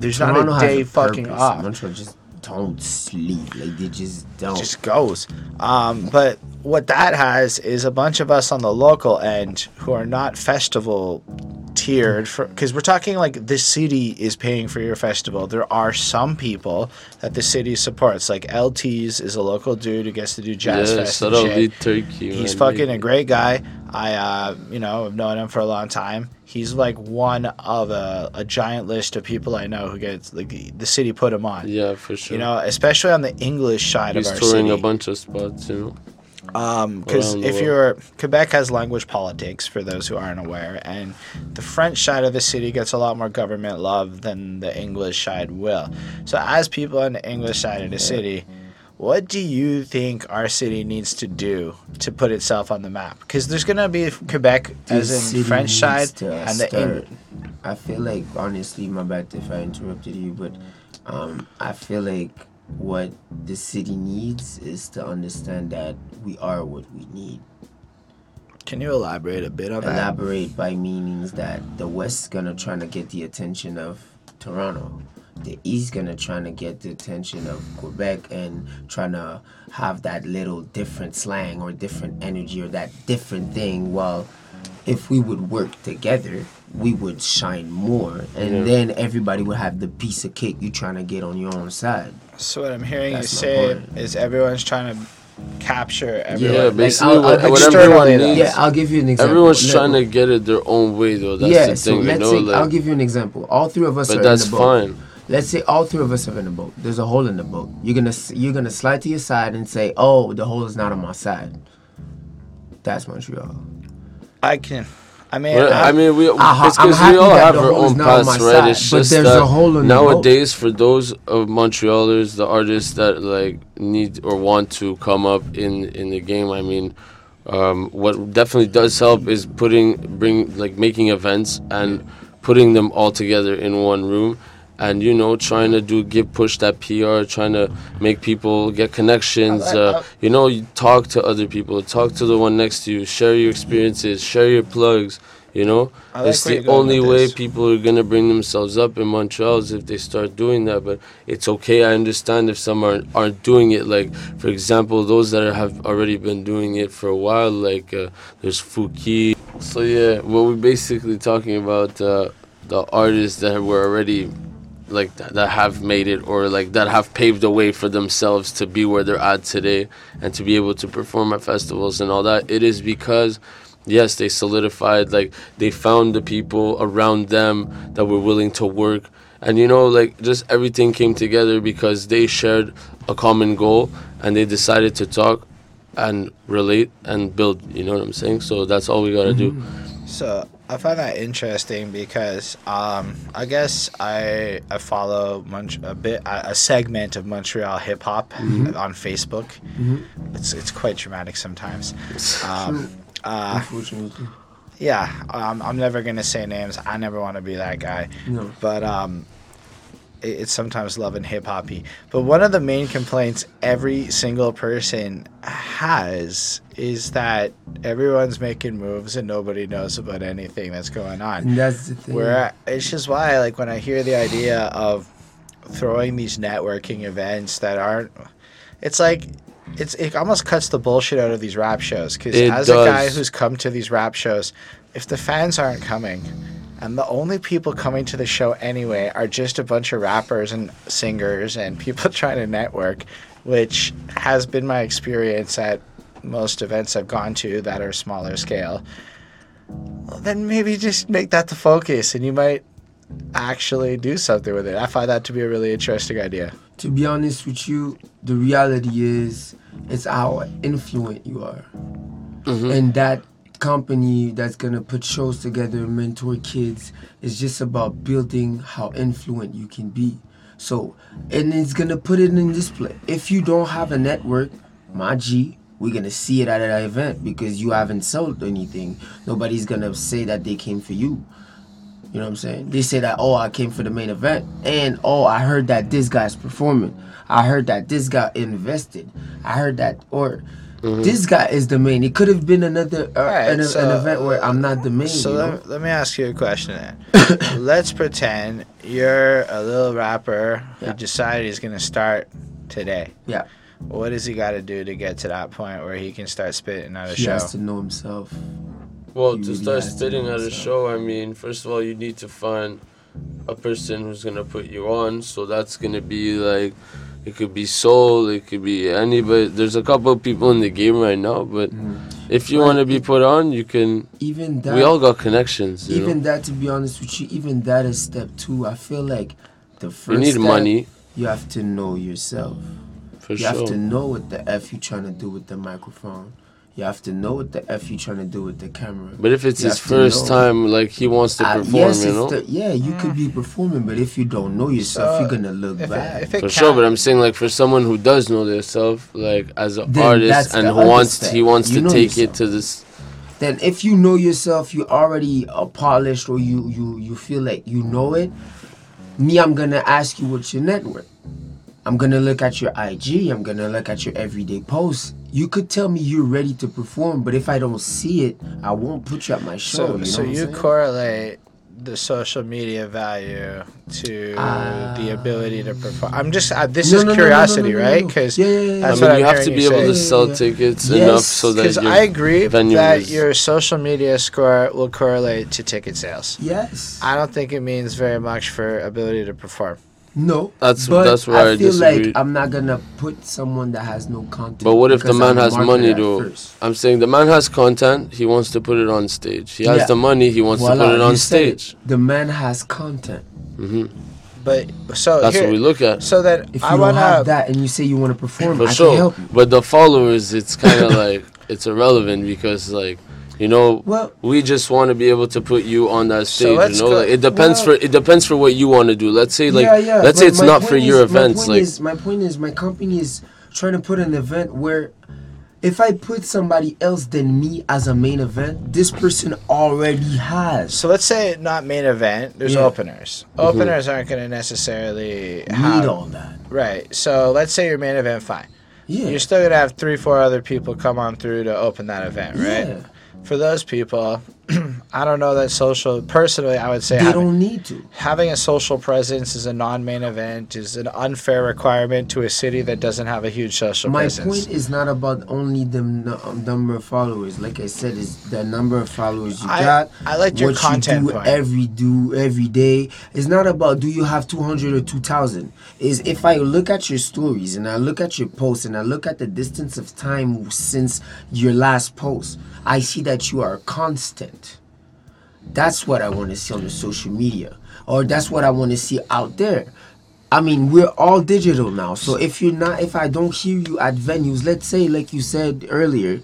there's Toronto not a day fucking purpose. Off. Montreal just don't sleep. Like they just don't. It just goes. But what that has is a bunch of us on the local end who are not festival tiered for, because we're talking like the city is paying for your festival. There are some people that the city supports, like LTs is a local dude who gets to do jazz fest and shit. Turkey, he's fucking a great guy. I I've known him for a long time. He's like one of a giant list of people I know who gets like the city put him on. Yeah, for sure. You know, especially on the English side of our city. He's touring a bunch of spots, you know. Because Quebec has language politics, for those who aren't aware, and the French side of the city gets a lot more government love than the English side will. So as people on the English side of the city, what do you think our city needs to do to put itself on the map? Because there's going to be Quebec as in French side and the English. I feel like, honestly, my bad if I interrupted you, but I feel like what the city needs is to understand that we are what we need. Can you elaborate a bit on that? Elaborate by meanings that the West's gonna try to get the attention of Toronto. The East's gonna try to get the attention of Quebec and trying to have that little different slang or different energy or that different thing. Well, if we would work together, we would shine more, and then everybody would have the piece of cake you're trying to get on your own side. So what I'm hearing you say is everyone's trying to capture everyone. Yeah, basically like, what everyone needs. Yeah, I'll give you an example. Everyone's trying to get it their own way, though. That's the thing, you know? Like, I'll give you an example. All three of us are in the boat. But that's fine. Let's say all three of us are in the boat. There's a hole in the boat. You're gonna slide to your side and say, oh, the hole is not on my side. That's Montreal. I mean, we all have our own paths, right? It's just that nowadays, for those of Montrealers, the artists that like need or want to come up in the game, I mean, what definitely does help is making events and putting them all together in one room, and trying to push that PR, trying to make people get connections. You talk to other people, talk to the one next to you, share your experiences, share your plugs. It's the only way people are gonna bring themselves up in Montreal is if they start doing that. But it's okay, I understand if some aren't doing it. Like, for example, those that have already been doing it for a while, like there's Fouki. So what we're basically talking about, the artists that were already like that have made it, or like that have paved the way for themselves to be where they're at today and to be able to perform at festivals and all that. It is because they solidified, like they found the people around them that were willing to work, and just everything came together because they shared a common goal and they decided to talk and relate and build. You know what I'm saying? So that's all we gotta do. So I find that interesting because I guess I follow a segment of Montreal hip hop on Facebook. Mm-hmm. It's quite traumatic sometimes. Unfortunately. Yeah, I'm never gonna say names. I never want to be that guy. No. But it's sometimes love and hip hoppy. But one of the main complaints every single person has is that everyone's making moves and nobody knows about anything that's going on. And that's the thing. It's just why, like, when I hear the idea of throwing these networking events that aren't, it's like, it almost cuts the bullshit out of these rap shows. Because a guy who's come to these rap shows, if the fans aren't coming, and the only people coming to the show anyway are just a bunch of rappers and singers and people trying to network, which has been my experience at most events I've gone to that are smaller scale. Well, then maybe just make that the focus and you might actually do something with it. I find that to be a really interesting idea. To be honest with you, the reality is it's how influent you are. Mm-hmm. And that company that's going to put shows together, mentor kids, is just about building how influent you can be. So, and it's going to put it in display. If you don't have a network, my G, we're going to see it at an event because you haven't sold anything. Nobody's going to say that they came for you. You know what I'm saying? They say that, oh, I came for the main event. And, oh, I heard that this guy's performing. I heard that this guy invested. I heard that, or... Mm-hmm. This guy is the main. It could have been another an event where I'm not the main. So let me ask you a question then. Let's pretend you're a little rapper who decided he's going to start today. Yeah. What does he got to do to get to that point where he can start spitting at a show? He has to know himself. Well, to start spitting at a show, I mean, first of all, you need to find a person who's going to put you on. So that's going to be like... It could be soul, it could be anybody. There's a couple of people in the game right now, but if you want to be put on, you can. Even that, we all got connections. That, to be honest with you, even that is step two. I feel like the first step. You need money. You have to know yourself. For sure. You have to know what the F you're trying to do with the microphone. You have to know what the F you're trying to do with the camera. But if it's his first time, like, he wants to perform, you know? You could be performing, but if you don't know yourself, you're going to look bad. For sure, but I'm saying, like, for someone who does know themselves, like, as an artist, and he wants to take it to this... Then if you know yourself, you already are polished, or you feel like you know it, I'm going to ask you what's your network. I'm going to look at your IG. I'm going to look at your everyday posts. You could tell me you're ready to perform, but if I don't see it, I won't put you at my show. So you correlate the social media value to the ability to perform. I'm just, this is curiosity, right? Because you have to be able to sell tickets enough so that your venue. Because I agree that your social media score will correlate to ticket sales. Yes. I don't think it means very much for ability to perform. No, that's where I feel disagree. Like I'm not gonna put someone that has no content. But what if the man has money though? I'm saying the man has content. He wants to put it on stage. He has the money. He wants to put it on stage. The man has content. Mm-hmm. But so that's what we look at. So that if you don't have that and you say you want to perform, for sure. I can help you. But the followers, it's kind of like it's irrelevant because like. You know, we just want to be able to put you on that stage. So it depends for what you want to do. Let's say let's say it's not for your events. My point is, my company is trying to put an event where, if I put somebody else than me as a main event, this person already has. So let's say not main event. There's openers. Mm-hmm. Openers aren't going to necessarily need all that. Right. So let's say your main event. Fine. Yeah. You're still going to have 3-4 other people come on through to open that event, right? Yeah. For those people, I don't know that social... Personally, I would say... They don't need to. Having a social presence is a non-main event, is an unfair requirement to a city that doesn't have a huge social presence. My point is not about only the number of followers. Like I said, it's the number of followers you got. I like your content point. What you do every day. It's not about do you have 200 or 2,000. It's if I look at your stories and I look at your posts and I look at the distance of time since your last post, I see that you are constant. That's what I want to see on the social media, or that's what I want to see out there. I mean, we're all digital now, so if I don't hear you at venues, let's say like you said earlier,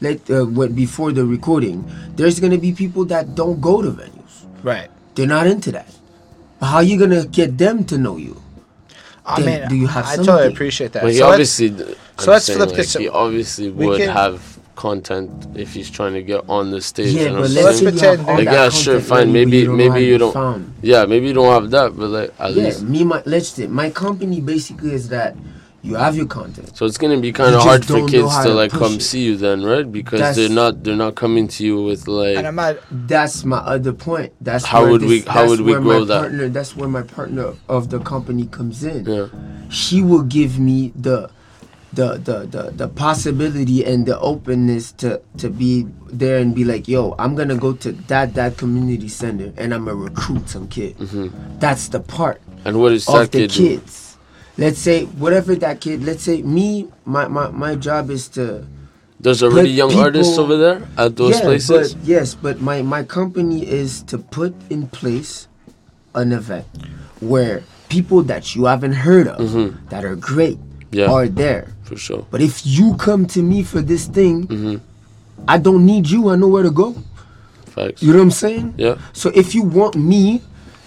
before the recording, there's going to be people that don't go to venues. Right. They're not into that. How are you going to get them to know you? I mean, do you have something? I totally appreciate that. Well, he let's flip this. He obviously would have content if he's trying to get on the stage. Yeah, but let's pretend. Like, yeah, sure, fine. Maybe you don't. Yeah, maybe you don't have that, but like at least. Yeah, my company basically is that you have your content. So it's gonna be kind of hard for kids to like come see you then, right? Because they're not coming to you with like. And I'm not. That's my other point. That's how would we grow that? That's where my partner of the company comes in. Yeah. She will give me the possibility and the openness to be there and be like, yo, I'm gonna go to that community center and I'm gonna recruit some kid. Mm-hmm. That's the part. And what is of that the kid kids? Doing? Let's say whatever that kid. Let's say my job is to. There's already young people, artists over there at those places. But my company is to put in place an event where people that you haven't heard of that are great. Yeah, are there for sure. But if you come to me for this thing, I don't need you. I know where to go. Facts. You know what I'm saying? Yeah. So if you want me,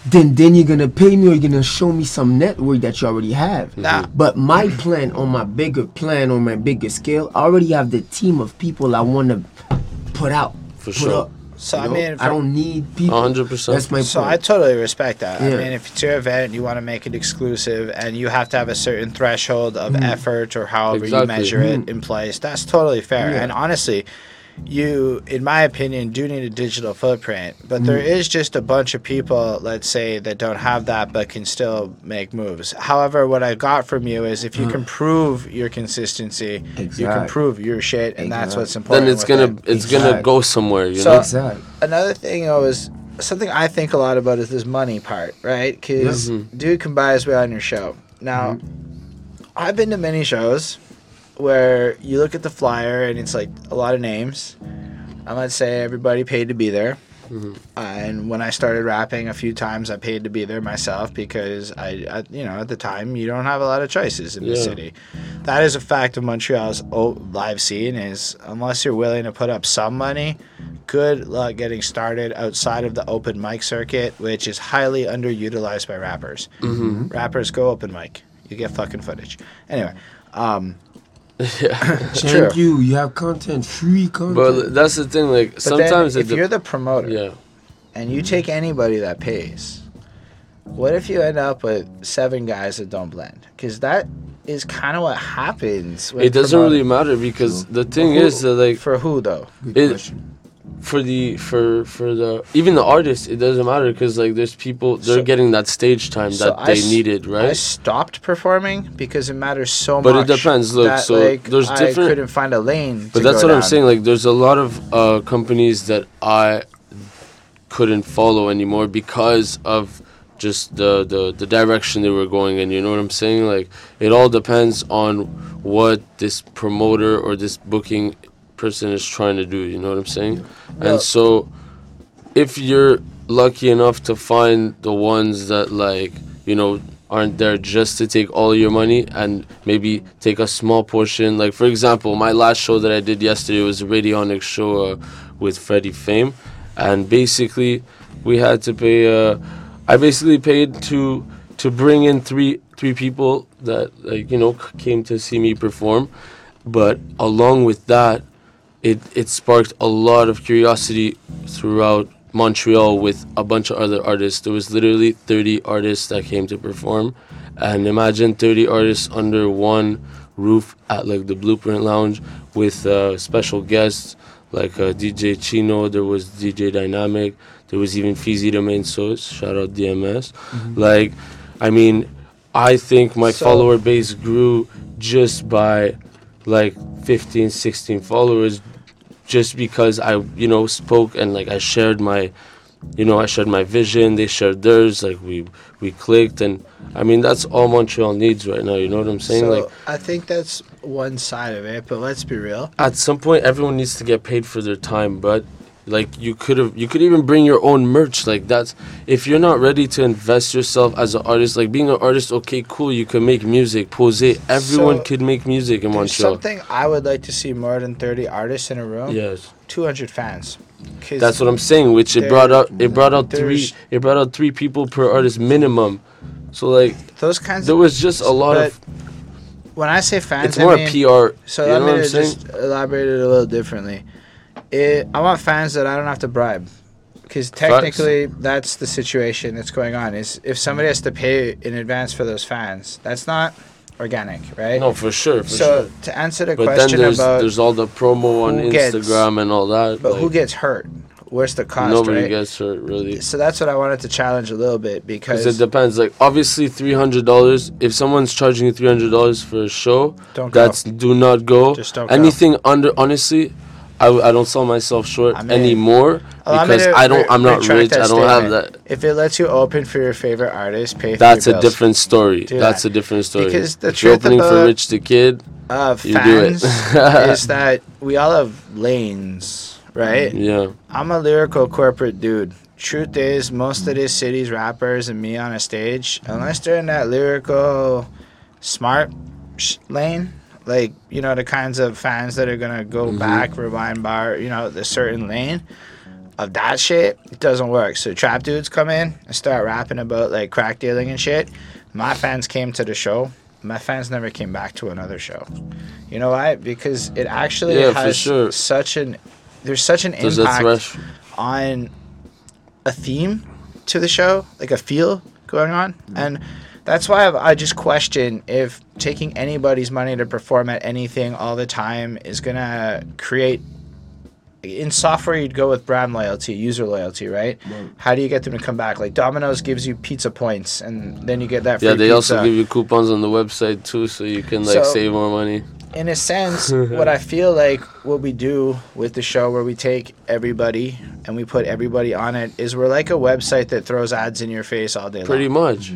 then you're gonna pay me or you're gonna show me some network that you already have. Nah. But my plan, on my bigger scale, I already have the team of people I want to put out. For sure. So I mean, I don't need people. 100%. That's my point. I totally respect that. Yeah. I mean, if it's your event and you want to make it exclusive, and you have to have a certain threshold of effort or however you measure it in place, that's totally fair. Yeah. And honestly, you, in my opinion, do need a digital footprint. But there is just a bunch of people, let's say, that don't have that but can still make moves. However, what I got from you is if you can prove your consistency, you can prove your shit, and that's what's important. Then it's gonna go somewhere, you know? Exactly. Another thing is something I think a lot about is this money part, right? Because dude can buy his way on your show. Now, I've been to many shows where you look at the flyer and it's like a lot of names. I'm gonna say everybody paid to be there. And when I started rapping a few times, I paid to be there myself because I you know, at the time you don't have a lot of choices in the city. That is a fact of Montreal's live scene is unless you're willing to put up some money, good luck getting started outside of the open mic circuit, which is highly underutilized by rappers. Rappers go open mic. You get fucking footage. Anyway, thank you. You have content, free content. But that's the thing. Like but sometimes, if you're the promoter, and you take anybody that pays, what if you end up with 7 guys that don't blend? Because that is kind of what happens. It doesn't really matter because the thing is that like for who though? Good question. For the even the artists, it doesn't matter because like there's people they're getting that stage time that they needed, right? I stopped performing because it matters so much. But it depends. Look, that, so like, there's different. I couldn't find a lane. But that's what I'm saying. Like, there's a lot of companies that I couldn't follow anymore because of just the direction they were going in. You know what I'm saying? Like, it all depends on what this promoter or this booking person is trying to do, you know what I'm saying? Yeah. And so if you're lucky enough to find the ones that like, you know, aren't there just to take all your money and maybe take a small portion, like for example, my last show that I did yesterday was a Radionic show with Freddie Fame, and basically we had to pay I basically paid to bring in three people that like, you know, came to see me perform, but along with that It sparked a lot of curiosity throughout Montreal with a bunch of other artists. There was literally 30 artists that came to perform. And imagine 30 artists under one roof at like the Blueprint Lounge with special guests like DJ Chino, there was DJ Dynamic, there was even Fizzy the Main Source, shout out DMS. Like, I mean, I think my follower base grew just by like 15, 16 followers just because I, you know, spoke and like I shared my vision, they shared theirs, like we clicked, and I mean that's all Montreal needs right now, you know what I'm saying? So like I think that's one side of it, but let's be real. At some point everyone needs to get paid for their time, but Like, you could even bring your own merch. Like, that's, if you're not ready to invest yourself as an artist, like being an artist, okay, cool, you can make music, posé. Everyone could make music in Montreal. Something I would like to see more than 30 artists in a room. Yes. 200 fans. That's what I'm saying. Which it brought out three people per artist minimum. So like those kinds. There was just a lot of. When I say fans, it's more PR. So let me just elaborate it a little differently. I want fans that I don't have to bribe, because technically that's the situation that's going on. Is if somebody has to pay in advance for those fans, that's not organic, right? No, for sure. So to answer the question about there's all the promo on Instagram and all that. But who gets hurt? Where's the cost? Nobody gets hurt, really. So that's what I wanted to challenge a little bit, because it depends. Like, obviously, $300. If someone's charging you $300 for a show, do not go. Just don't. Anything under, honestly. I don't sell myself short anymore because I'm not rich. I don't have that. If it lets you open for your favorite artist, pay for that's your bills. That's a different story. That's a different story. Because the truth opening about for Rich the Kid, you fans do it. Is that we all have lanes, right? Yeah. I'm a lyrical corporate dude. Truth is, most of this city's rappers and me on a stage, unless they're in that lyrical smart lane. Like, you know, the kinds of fans that are going to go back, rewind bar, you know, the certain lane of that shit, it doesn't work. So trap dudes come in and start rapping about, like, crack dealing and shit. My fans came to the show. My fans never came back to another show. You know why? Because it actually has such an... There's such an impact on a theme to the show, like a feel going on. And... That's why I just question if taking anybody's money to perform at anything all the time is going to create... In software, you'd go with brand loyalty, user loyalty, right? Mm. How do you get them to come back? Like, Domino's gives you pizza points, and then you get that free pizza. Yeah, they also give you coupons on the website, too, so you can, like, save more money. In a sense, what I feel like what we do with the show where we take everybody and we put everybody on it is we're like a website that throws ads in your face all day long. Pretty much.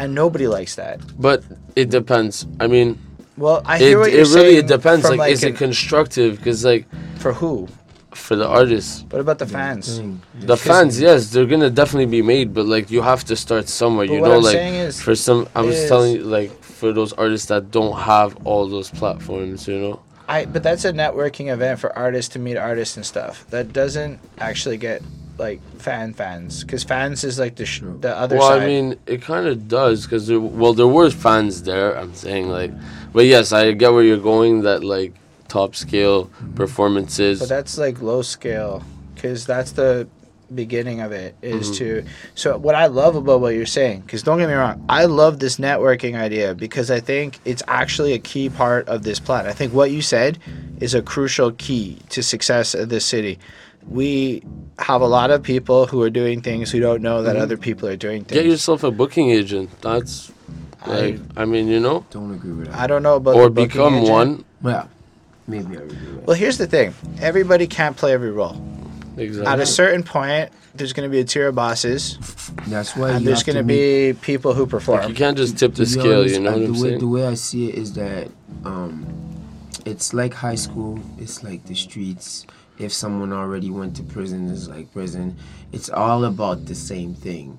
And nobody likes that. But it depends. I mean... Well, I hear what you're saying. It really depends. Like, is it constructive? Because, like... For who? For the artists. What about the fans? The fans, yes. They're going to definitely be made. But, like, you have to start somewhere. You know, like... For some... I was telling you, like, for those artists that don't have all those platforms, you know? But that's a networking event for artists to meet artists and stuff. That doesn't actually get... like fans because fans is like the other side. I mean, it kind of does, because there were fans there, I'm saying, like, but yes, I get where you're going, that like top scale performances, but that's like low scale, because that's the beginning of it is to. So what I love about what you're saying, because don't get me wrong, I love this networking idea, because I think it's actually a key part of this plan. I think what you said is a crucial key to success of this city. We have a lot of people who are doing things who don't know that other people are doing things. Get yourself a booking agent. That's, like, I mean, you know. Don't agree with that. I don't know about the booking agent. Or become one. Yeah, maybe I agree with that. Well, here's the thing. Everybody can't play every role. Exactly. At a certain point, there's going to be a tier of bosses. That's why. And there's going to be people who perform. Like, you can't just tip the scale, honest, you know what I'm saying? The way I see it is that it's like high school. It's like the streets. If someone already went to prison, it's like prison. It's all about the same thing.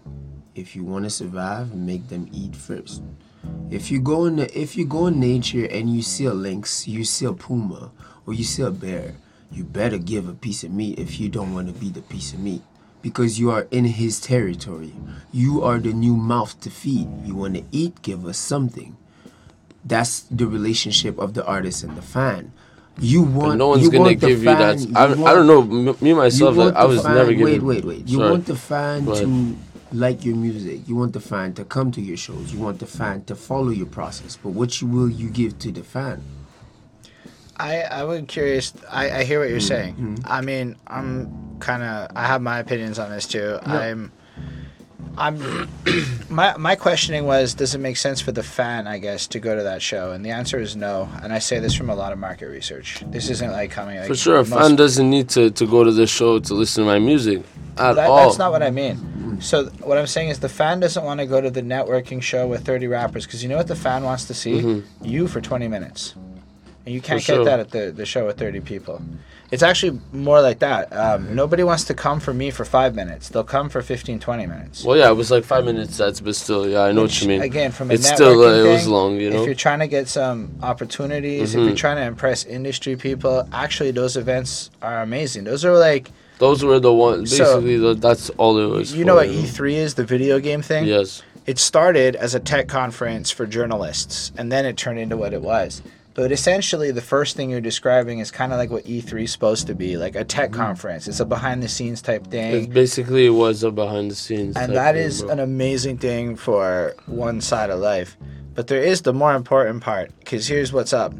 If you want to survive, make them eat first. If you go in nature and you see a lynx, you see a puma, or you see a bear, you better give a piece of meat if you don't want to be the piece of meat, because you are in his territory. You are the new mouth to feed. You want to eat, give us something. That's the relationship of the artist and the fan. You want, but no one's going to give fan, you that. I don't know. Me, myself, like, I was fan, never giving... Wait. You want the fan to like your music. You want the fan to come to your shows. You want the fan to follow your process. But what will you give to the fan? I was curious. I hear what you're saying. I mean, I'm kind of... I have my opinions on this, too. Yeah. I'm my questioning was, does it make sense for the fan, I guess, to go to that show? And the answer is no. And I say this from a lot of market research. This isn't like coming... Like, for sure, a fan doesn't need to go to the show to listen to my music at all. That's not what I mean. So what I'm saying is the fan doesn't want to go to the networking show with 30 rappers, because you know what the fan wants to see? You for 20 minutes. And you can't get that at the show with 30 people. It's actually more like that. Nobody wants to come for me for 5 minutes. They'll come for 15, 20 minutes. Well, yeah, it was like 5 minutes, but still, yeah, I know what you mean. Again, from a networking thing, it was long, you know? If you're trying to get some opportunities, if you're trying to impress industry people, actually, those events are amazing. Those are like... Those were the ones, basically, that's all it was. You know what E3 is, the video game thing? Yes. It started as a tech conference for journalists, and then it turned into what it was. But essentially, the first thing you're describing is kind of like what E3 is supposed to be, like a tech conference. It's a behind-the-scenes type thing. It basically was a behind-the-scenes type thing. And that is an amazing thing for one side of life. But there is the more important part, because here's what's up.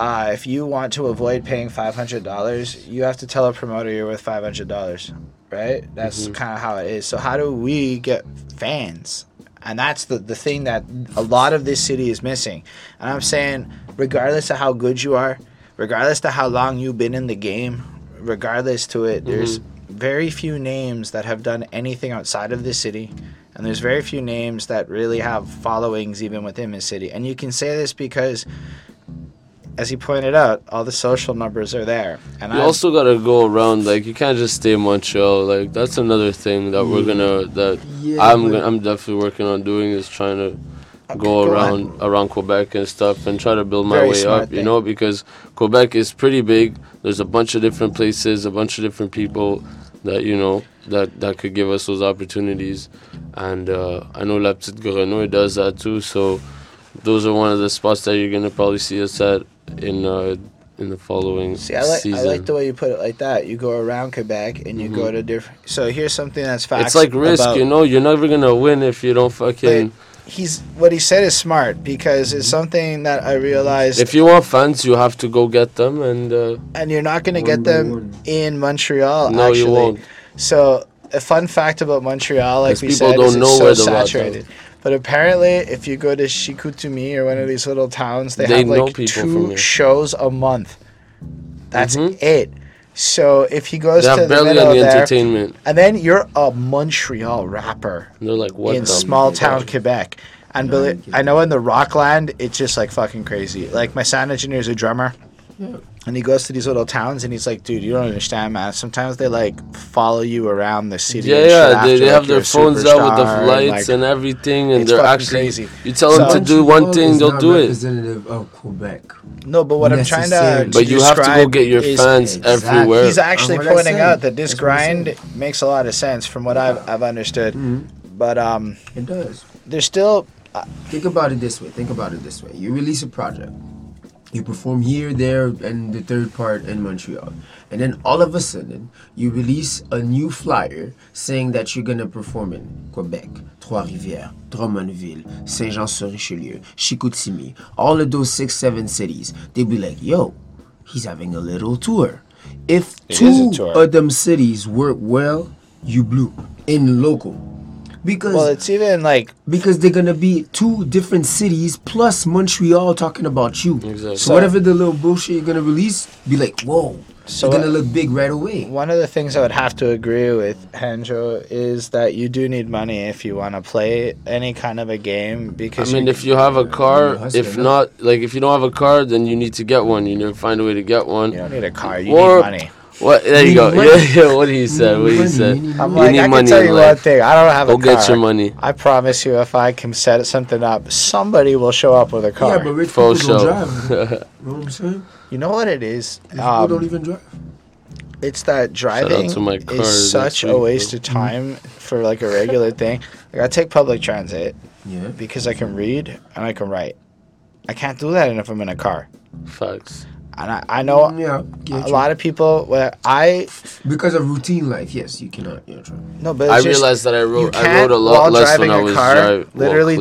If you want to avoid paying $500, you have to tell a promoter you're worth $500, right? That's kind of how it is. So how do we get fans? And that's the thing that a lot of this city is missing. And I'm saying, regardless of how good you are, regardless to how long you've been in the game, regardless to it, there's very few names that have done anything outside of this city. And there's very few names that really have followings even within this city. And you can say this because... As he pointed out, all the social numbers are there. And you also gotta go around. Like you can't just stay in Montreal. Like that's another thing that I'm definitely working on doing is trying to go around Quebec and stuff and try to build my way up. You know, because Quebec is pretty big. There's a bunch of different places, a bunch of different people that you know that could give us those opportunities. And I know La Petite Grenouille does that too. So those are one of the spots that you're gonna probably see us at. In the following season. I like the way you put it like that. You go around Quebec and you go to different... So here's something that's facts. It's like risk, you know? You're never going to win if you don't fucking... What he said is smart because it's something that I realized... If you want fans, you have to go get them and... and you're not going to get them in Montreal, no, actually. No, you won't. So a fun fact about Montreal, like we said, is it's so saturated. But apparently, if you go to Chicoutimi or one of these little towns, they have like 2 shows a month. That's it. So if he goes to the middle of there, entertainment. And then you're a Montreal rapper. They're like what in small town Quebec. And I know in the Rockland, it's just like fucking crazy. Like my sound engineer is a drummer. Yeah. And he goes to these little towns and he's like, dude, you don't understand, man. Sometimes they like follow you around the city. Yeah. They have their phones out with the lights and everything, and they're actually crazy. You tell them to do one thing, they'll do it. Representative of Quebec. No, but what I'm trying to but you have to go get your fans everywhere. He's actually pointing out that this grind makes a lot of sense from what I've understood. Mm-hmm. But it does. There's still. Think about it this way. You release a project. You perform here, there, and the third part in Montreal. And then all of a sudden, you release a new flyer saying that you're going to perform in Quebec, Trois-Rivières, Drummondville, Saint-Jean-sur-Richelieu, Chicoutimi, all of those 6, 7 cities. They'd be like, yo, he's having a little tour. If two of them cities work well, you blew in local. Because they're gonna be 2 different cities plus Montreal talking about you. Exactly. So whatever the little bullshit you're gonna release, be like, whoa. So you're gonna look big right away. One of the things I would have to agree with Handro is that you do need money if you want to play any kind of a game. Because if you have a car, if you don't have a car, then you need to get one. You need to find a way to get one. You don't need a car. You need money. What? There you go. Yeah. What he said. I'm like, I can tell you one thing. I don't have a car. Go get your money. I promise you, if I can set something up, somebody will show up with a car. Yeah, but rich people don't drive. You know what I'm saying? You know what it is? Rich people don't even drive. It's that driving is such a waste of time for like a regular thing. Like I take public transit because I can read and I can write. I can't do that if I'm in a car. Facts. And I know a lot of people where because of routine life, yes, you cannot. No, but I realized that I wrote a lot less when I was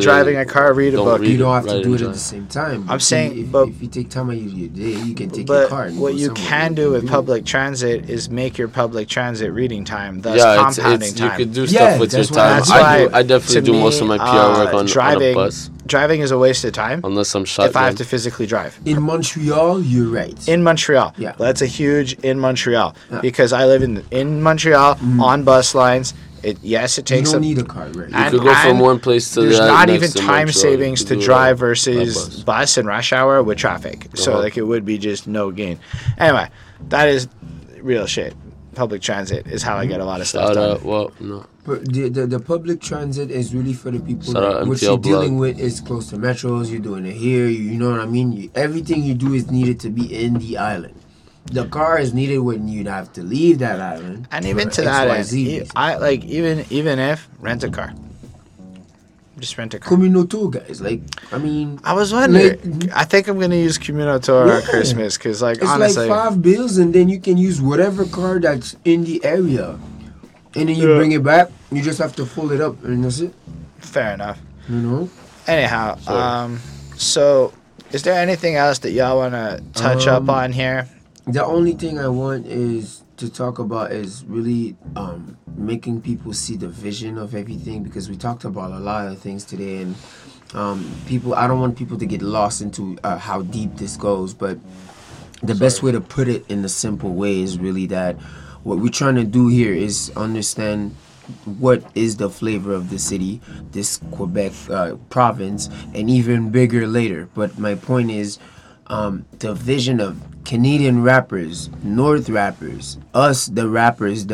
driving a car, read a book. You don't have to do it at the same time. I'm saying, if you take time out of your day, you can take your car. And what you can do with public transit is make your public transit reading time, thus compounding time. You could do stuff with your time. I definitely do most of my PR work on a bus. Driving is a waste of time. Unless I'm shot. If I have to physically drive. In Montreal, you're right. In Montreal. Yeah. That's a huge in Montreal. Yeah. Because I live in Montreal on bus lines. Yes, it takes. You don't need a car, right? You could go from one place to the other. There's not even time savings to drive versus bus and rush hour with traffic. Uh-huh. So like it would be just no gain. Anyway, that is real shit. Public transit is how I get a lot of stuff done. Well, no. But the public transit is really for the people. What you're dealing with is close to metros. You're doing it here. You know what I mean? Everything you do is needed to be in the island. The car is needed when you'd have to leave that island. And even to that end, I like even if rent a car. Just rent a car. Communauto, guys. Like, I mean, I was wondering. I think I'm gonna use Communauto around Christmas because, like, it's honestly, like $5, and then you can use whatever car that's in the area, and then you bring it back. You just have to fold it up, and that's it. Fair enough. You know. Anyhow, so is there anything else that y'all wanna touch up on here? The only thing I want is to talk about is really making people see the vision of everything, because we talked about a lot of things today, and people. I don't want people to get lost into how deep this goes, but the best way to put it in a simple way is really that what we're trying to do here is understand what is the flavor of the city, this Quebec province, and even bigger later. But my point is the vision of Canadian rappers, North rappers, us, the rappers,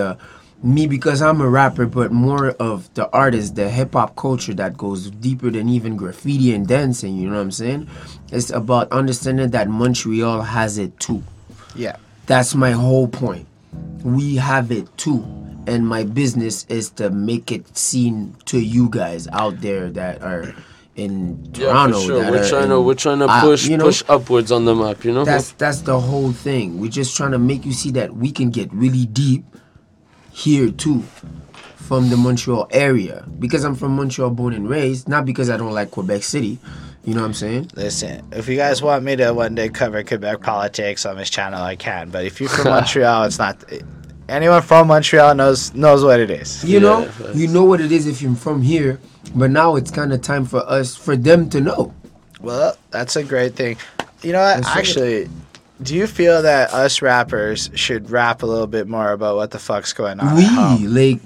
me, because I'm a rapper, but more of the artist, the hip-hop culture that goes deeper than even graffiti and dancing, you know what I'm saying? It's about understanding that Montreal has it too. Yeah. That's my whole point. We have it too. And my business is to make it seen to you guys out there that are in Toronto. Yeah, for sure. We're trying to push push upwards on the map, you know? That's the whole thing. We're just trying to make you see that we can get really deep here too from the Montreal area. Because I'm from Montreal, born and raised, not because I don't like Quebec City. You know what I'm saying? Listen, if you guys want me to one day cover Quebec politics on this channel, I can. But if you're from Montreal, it's not... Anyone from Montreal knows what it is. You know what it is if you're from here, but now it's kind of time for us, for them to know. Well, that's a great thing. You know what? Actually, do you feel that us rappers should rap a little bit more about what the fuck's going on? Like,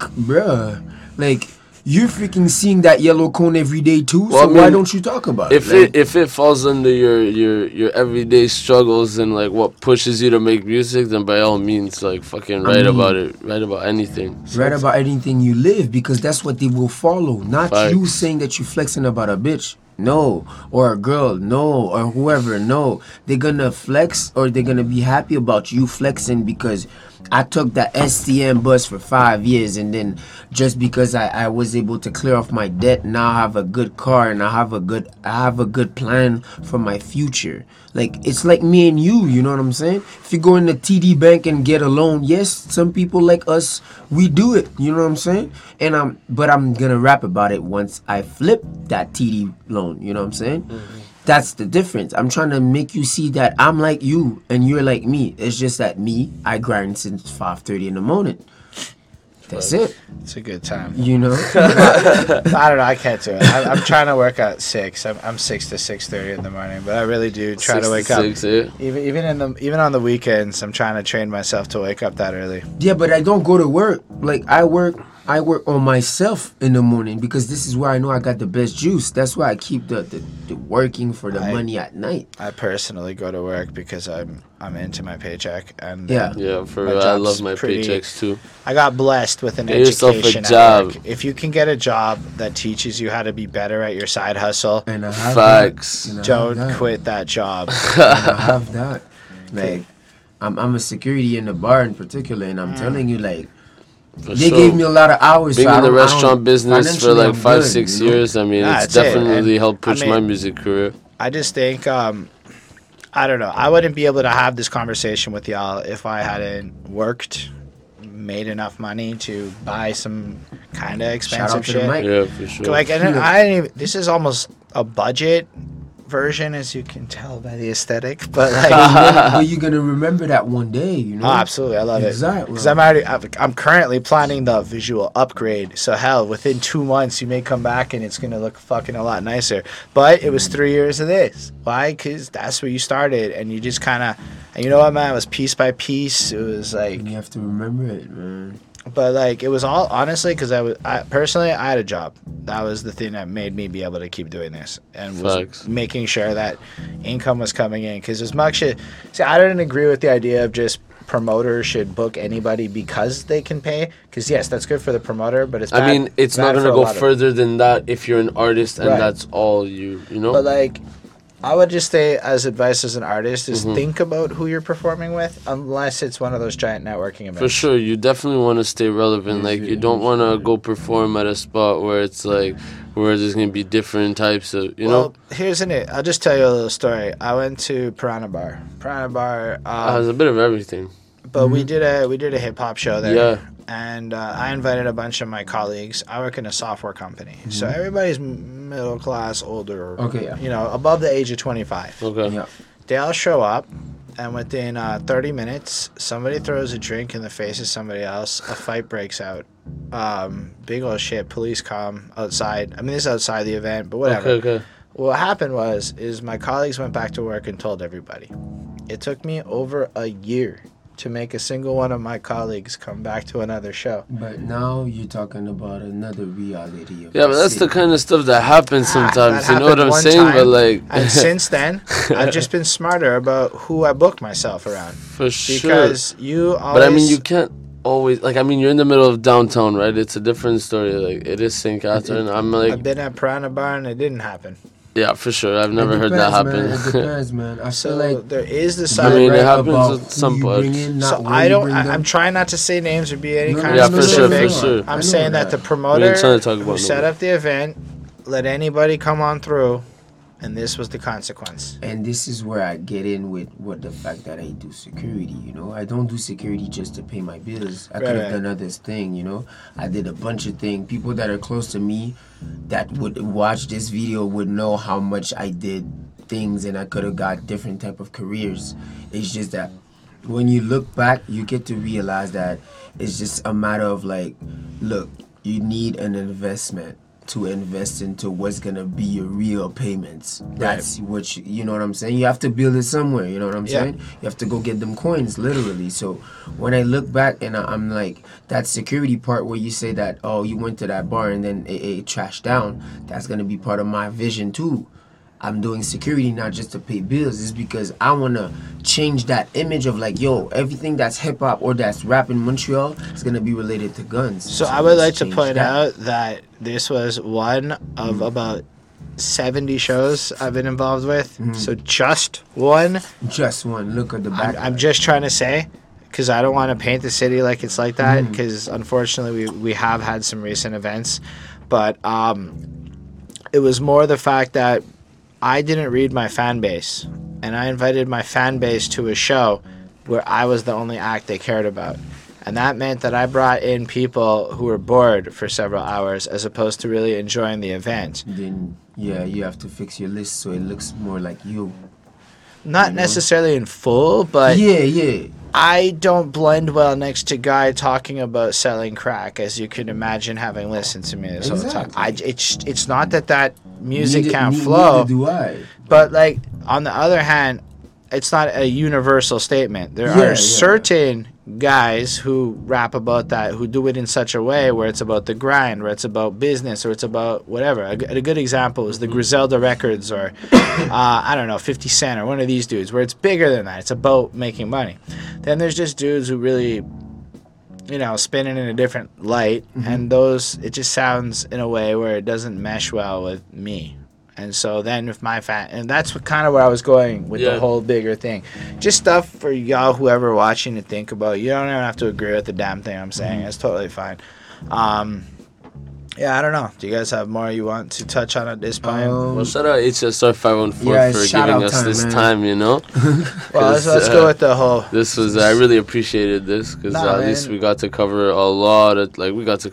you're freaking seeing that yellow cone every day too, why don't you talk about it? If it falls under your everyday struggles and like what pushes you to make music, then by all means, like fucking about it. Write about anything. About anything you live, because that's what they will follow. Not you saying that you're flexing about a bitch. No. Or a girl. No. Or whoever. No. They're gonna flex, or they're gonna be happy about you flexing because I took the STM bus for 5 years, and then just because I was able to clear off my debt, now I have a good car and I have a good plan for my future. Like, it's like me and you know what I'm saying? If you go in the TD Bank and get a loan, yes, some people like us, we do it, you know what I'm saying? And I'm gonna rap about it once I flip that TD loan, you know what I'm saying? Mm-hmm. That's the difference. I'm trying to make you see that I'm like you and you're like me. It's just that I grind since 5:30 in the morning. That's it. It's a good time. You know? I don't know. I can't do it. I'm trying to work out 6. I'm 6 to 6:30 in the morning, but I really do try to wake up. 6, yeah. Even on the weekends, I'm trying to train myself to wake up that early. Yeah, but I don't go to work. Like, I work on myself in the morning because this is where I know I got the best juice. That's why I keep the working for the money at night. I personally go to work because I'm into my paycheck. And I love my paychecks too. I got blessed with an education. A job. If you can get a job that teaches you how to be better at your side hustle, and I have facts. That. And I don't have that. Quit that job. And I have that. Like, I'm a security in the bar in particular, and I'm telling you, like, they gave me a lot of hours. Being in the restaurant business for like 5-6 years, I mean, it's definitely helped push my music career. I just think, I don't know, I wouldn't be able to have this conversation with y'all if I hadn't worked, made enough money to buy some kind of expensive shit. Yeah, for sure. Like, and I didn't even, this is almost a budget version, as you can tell by the aesthetic, but like, but you're gonna remember that one day, you know? Oh, absolutely, I love it. Because I'm currently planning the visual upgrade. So hell, within 2 months, you may come back and it's gonna look fucking a lot nicer. But it was 3 years of this. Why? Because that's where you started, and you just kind of, and you know what, man? It was piece by piece. It was like, and you have to remember it, man. But like, it was all honestly because I personally had a job. That was the thing that made me be able to keep doing this, and was making sure that income was coming in. Because as much as I didn't agree with the idea of just promoters should book anybody because they can pay. Because yes, that's good for the promoter, but it's bad, I mean, it's not gonna go further than that if you're an artist and that's all you know. But like, I would just say as advice as an artist is think about who you're performing with, unless it's one of those giant networking events. For sure, you definitely want to stay relevant. Like, you don't want to go perform at a spot where it's like, where there's going to be different types of, you know? Here's an it. I'll just tell you a little story. I went to Piranha Bar. Piranha Bar. It was a bit of everything. But we did a hip-hop show there. Yeah. And I invited a bunch of my colleagues. I work in a software company. Mm-hmm. So everybody's middle class, older, you know, above the age of 25. Okay. Yeah. They all show up, and within 30 minutes, somebody throws a drink in the face of somebody else. A fight breaks out. Big old shit. Police come outside. I mean, this is outside the event, but whatever. Okay. What happened is my colleagues went back to work and told everybody. It took me over a year to make a single one of my colleagues come back to another show. But now you're talking about another reality. Of but that's the kind of stuff that happens sometimes. You know what I'm saying? But like, and since then, I've just been smarter about who I book myself around. For sure. Because you always. But I mean, you can't always. Like, I mean, you're in the middle of downtown, right? It's a different story. Like, it is St. Catherine. I'm like, I've been at Piranha Bar and it didn't happen. Yeah, for sure. I've never heard that happen. It depends, man. I feel like there is the side. I mean, it happens at some point. So I don't. I'm trying not to say names or be any kind of specific. Yeah, for sure. I'm saying that the promoter who set up the event let anybody come on through, and this was the consequence. And this is where I get in with the fact that I do security. You know, I don't do security just to pay my bills. I could have done other things. You know, I did a bunch of things. People that are close to me that would watch this video would know how much I did things, and I could have got different type of careers. It's just that when you look back, you get to realize that it's just a matter of like, look, you need an investment to invest into what's gonna be your real payments. That's what you know what I'm saying? You have to build it somewhere, you know what I'm saying? You have to go get them coins, literally. So when I look back and I'm like, that security part where you say that, oh, you went to that bar and then it trashed down, that's gonna be part of my vision too. I'm doing security not just to pay bills. It's because I want to change that image of like, yo, everything that's hip-hop or that's rap in Montreal is going to be related to guns. So I would like to point out that this was one of about 70 shows I've been involved with. Mm-hmm. So just one. Just one. Look at the back. I'm just trying to say, because I don't want to paint the city like it's like that, because unfortunately we have had some recent events. But it was more the fact that I didn't read my fan base, and I invited my fan base to a show where I was the only act they cared about. And that meant that I brought in people who were bored for several hours as opposed to really enjoying the event. Then, you have to fix your list so it looks more like you. Not necessarily in full, but I don't blend well next to guy talking about selling crack, as you can imagine, having listened to me this whole time. It's not that music can't flow. Neither do I. But like, on the other hand, it's not a universal statement. There are certain guys who rap about that, who do it in such a way where it's about the grind, where it's about business, or it's about whatever. A good example is the Griselda Records or, I don't know, 50 Cent or one of these dudes, where it's bigger than that. It's about making money. Then there's just dudes who really, you know, spinning in a different light, and those, it just sounds in a way where it doesn't mesh well with me. And so then if my and that's what kind of where I was going with the whole bigger thing. Just stuff for y'all, whoever watching, to think about. You don't even have to agree with the damn thing I'm saying. That's totally fine. I don't know. Do you guys have more you want to touch on at this point? Well, shout out HSR 514 for giving us this time, you know? Well, let's go with the whole. This was, I really appreciated this because least we got to cover a lot of, topics.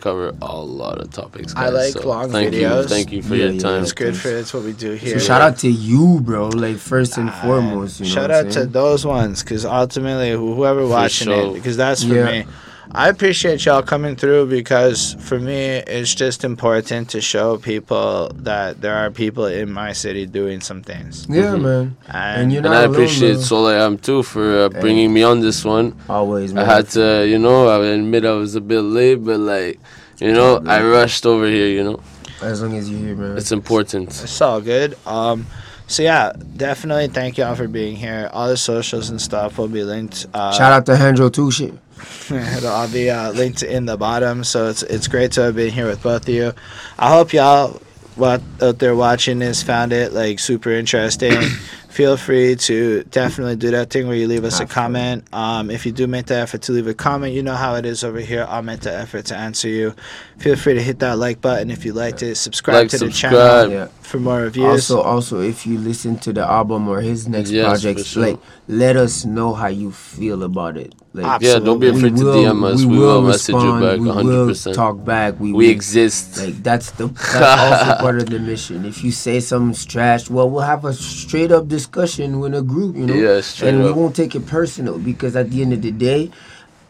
Guys, I like long videos. Thank you for your time. It's good for what we do here. So shout out to you, bro. Like, first and foremost, you know. Shout out to those ones because ultimately, whoever watching it, because that's for me. I appreciate y'all coming through because for me, it's just important to show people that there are people in my city doing some things. Yeah, man. And I appreciate Solayem too for bringing me on this one. Always, man. I had to, I admit I was a bit late, but I rushed over here, As long as you're here, man. It's important. It's all good. So yeah, definitely thank y'all for being here. All the socials and stuff will be linked. Shout out to Handro too, shit. It'll all be linked in the bottom. So it's great to have been here with both of you. I hope y'all out there watching this found it super interesting. Feel free to definitely do that thing where you leave us a comment. If you do make the effort to leave a comment, you know how it is over here. I'll make the effort to answer you. Feel free to hit that like button if you liked it. Subscribe to the channel for more reviews. Also, if you listen to the album or his next project, sure. Let us know how you feel about it. Don't be afraid to DM us. We will message you back 100%. We will talk back. We exist. That's also part of the mission. If you say something's trash, we'll have a straight up discussion with a group, we won't take it personal because at the end of the day,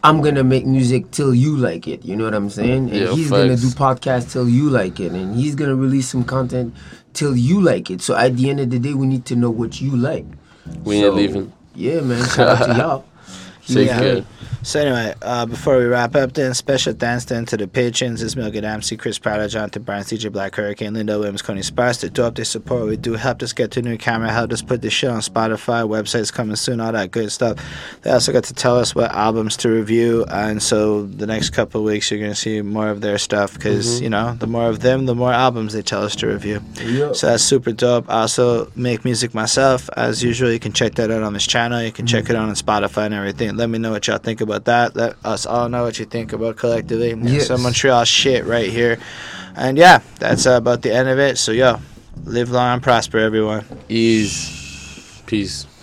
I'm gonna make music till you like it. You know what I'm saying? And he's gonna do podcasts till you like it, and he's gonna release some content till you like it. So at the end of the day, we need to know what you like. We ain't leaving. Yeah, man. Shout out to y'all. Good. So anyway, before we wrap up then, special thanks then to the patrons, Ismail Gadamsi, Chris Prada, Jonathan Barnes, DJ Black Hurricane, Linda Williams, Coney Sparks, to do up their support. We do help us get to new camera, help us put this shit on Spotify, websites coming soon, all that good stuff. They also got to tell us what albums to review, and so the next couple of weeks you're going to see more of their stuff because, the more of them, the more albums they tell us to review. Yep. So that's super dope. I also make music myself. As usual, you can check that out on this channel. You can check it out on Spotify and everything. Let me know what y'all think about that. Let us all know what you think about collectively. Yes. Some Montreal shit right here. And yeah, that's about the end of it. So yo, live long and prosper, everyone. Peace.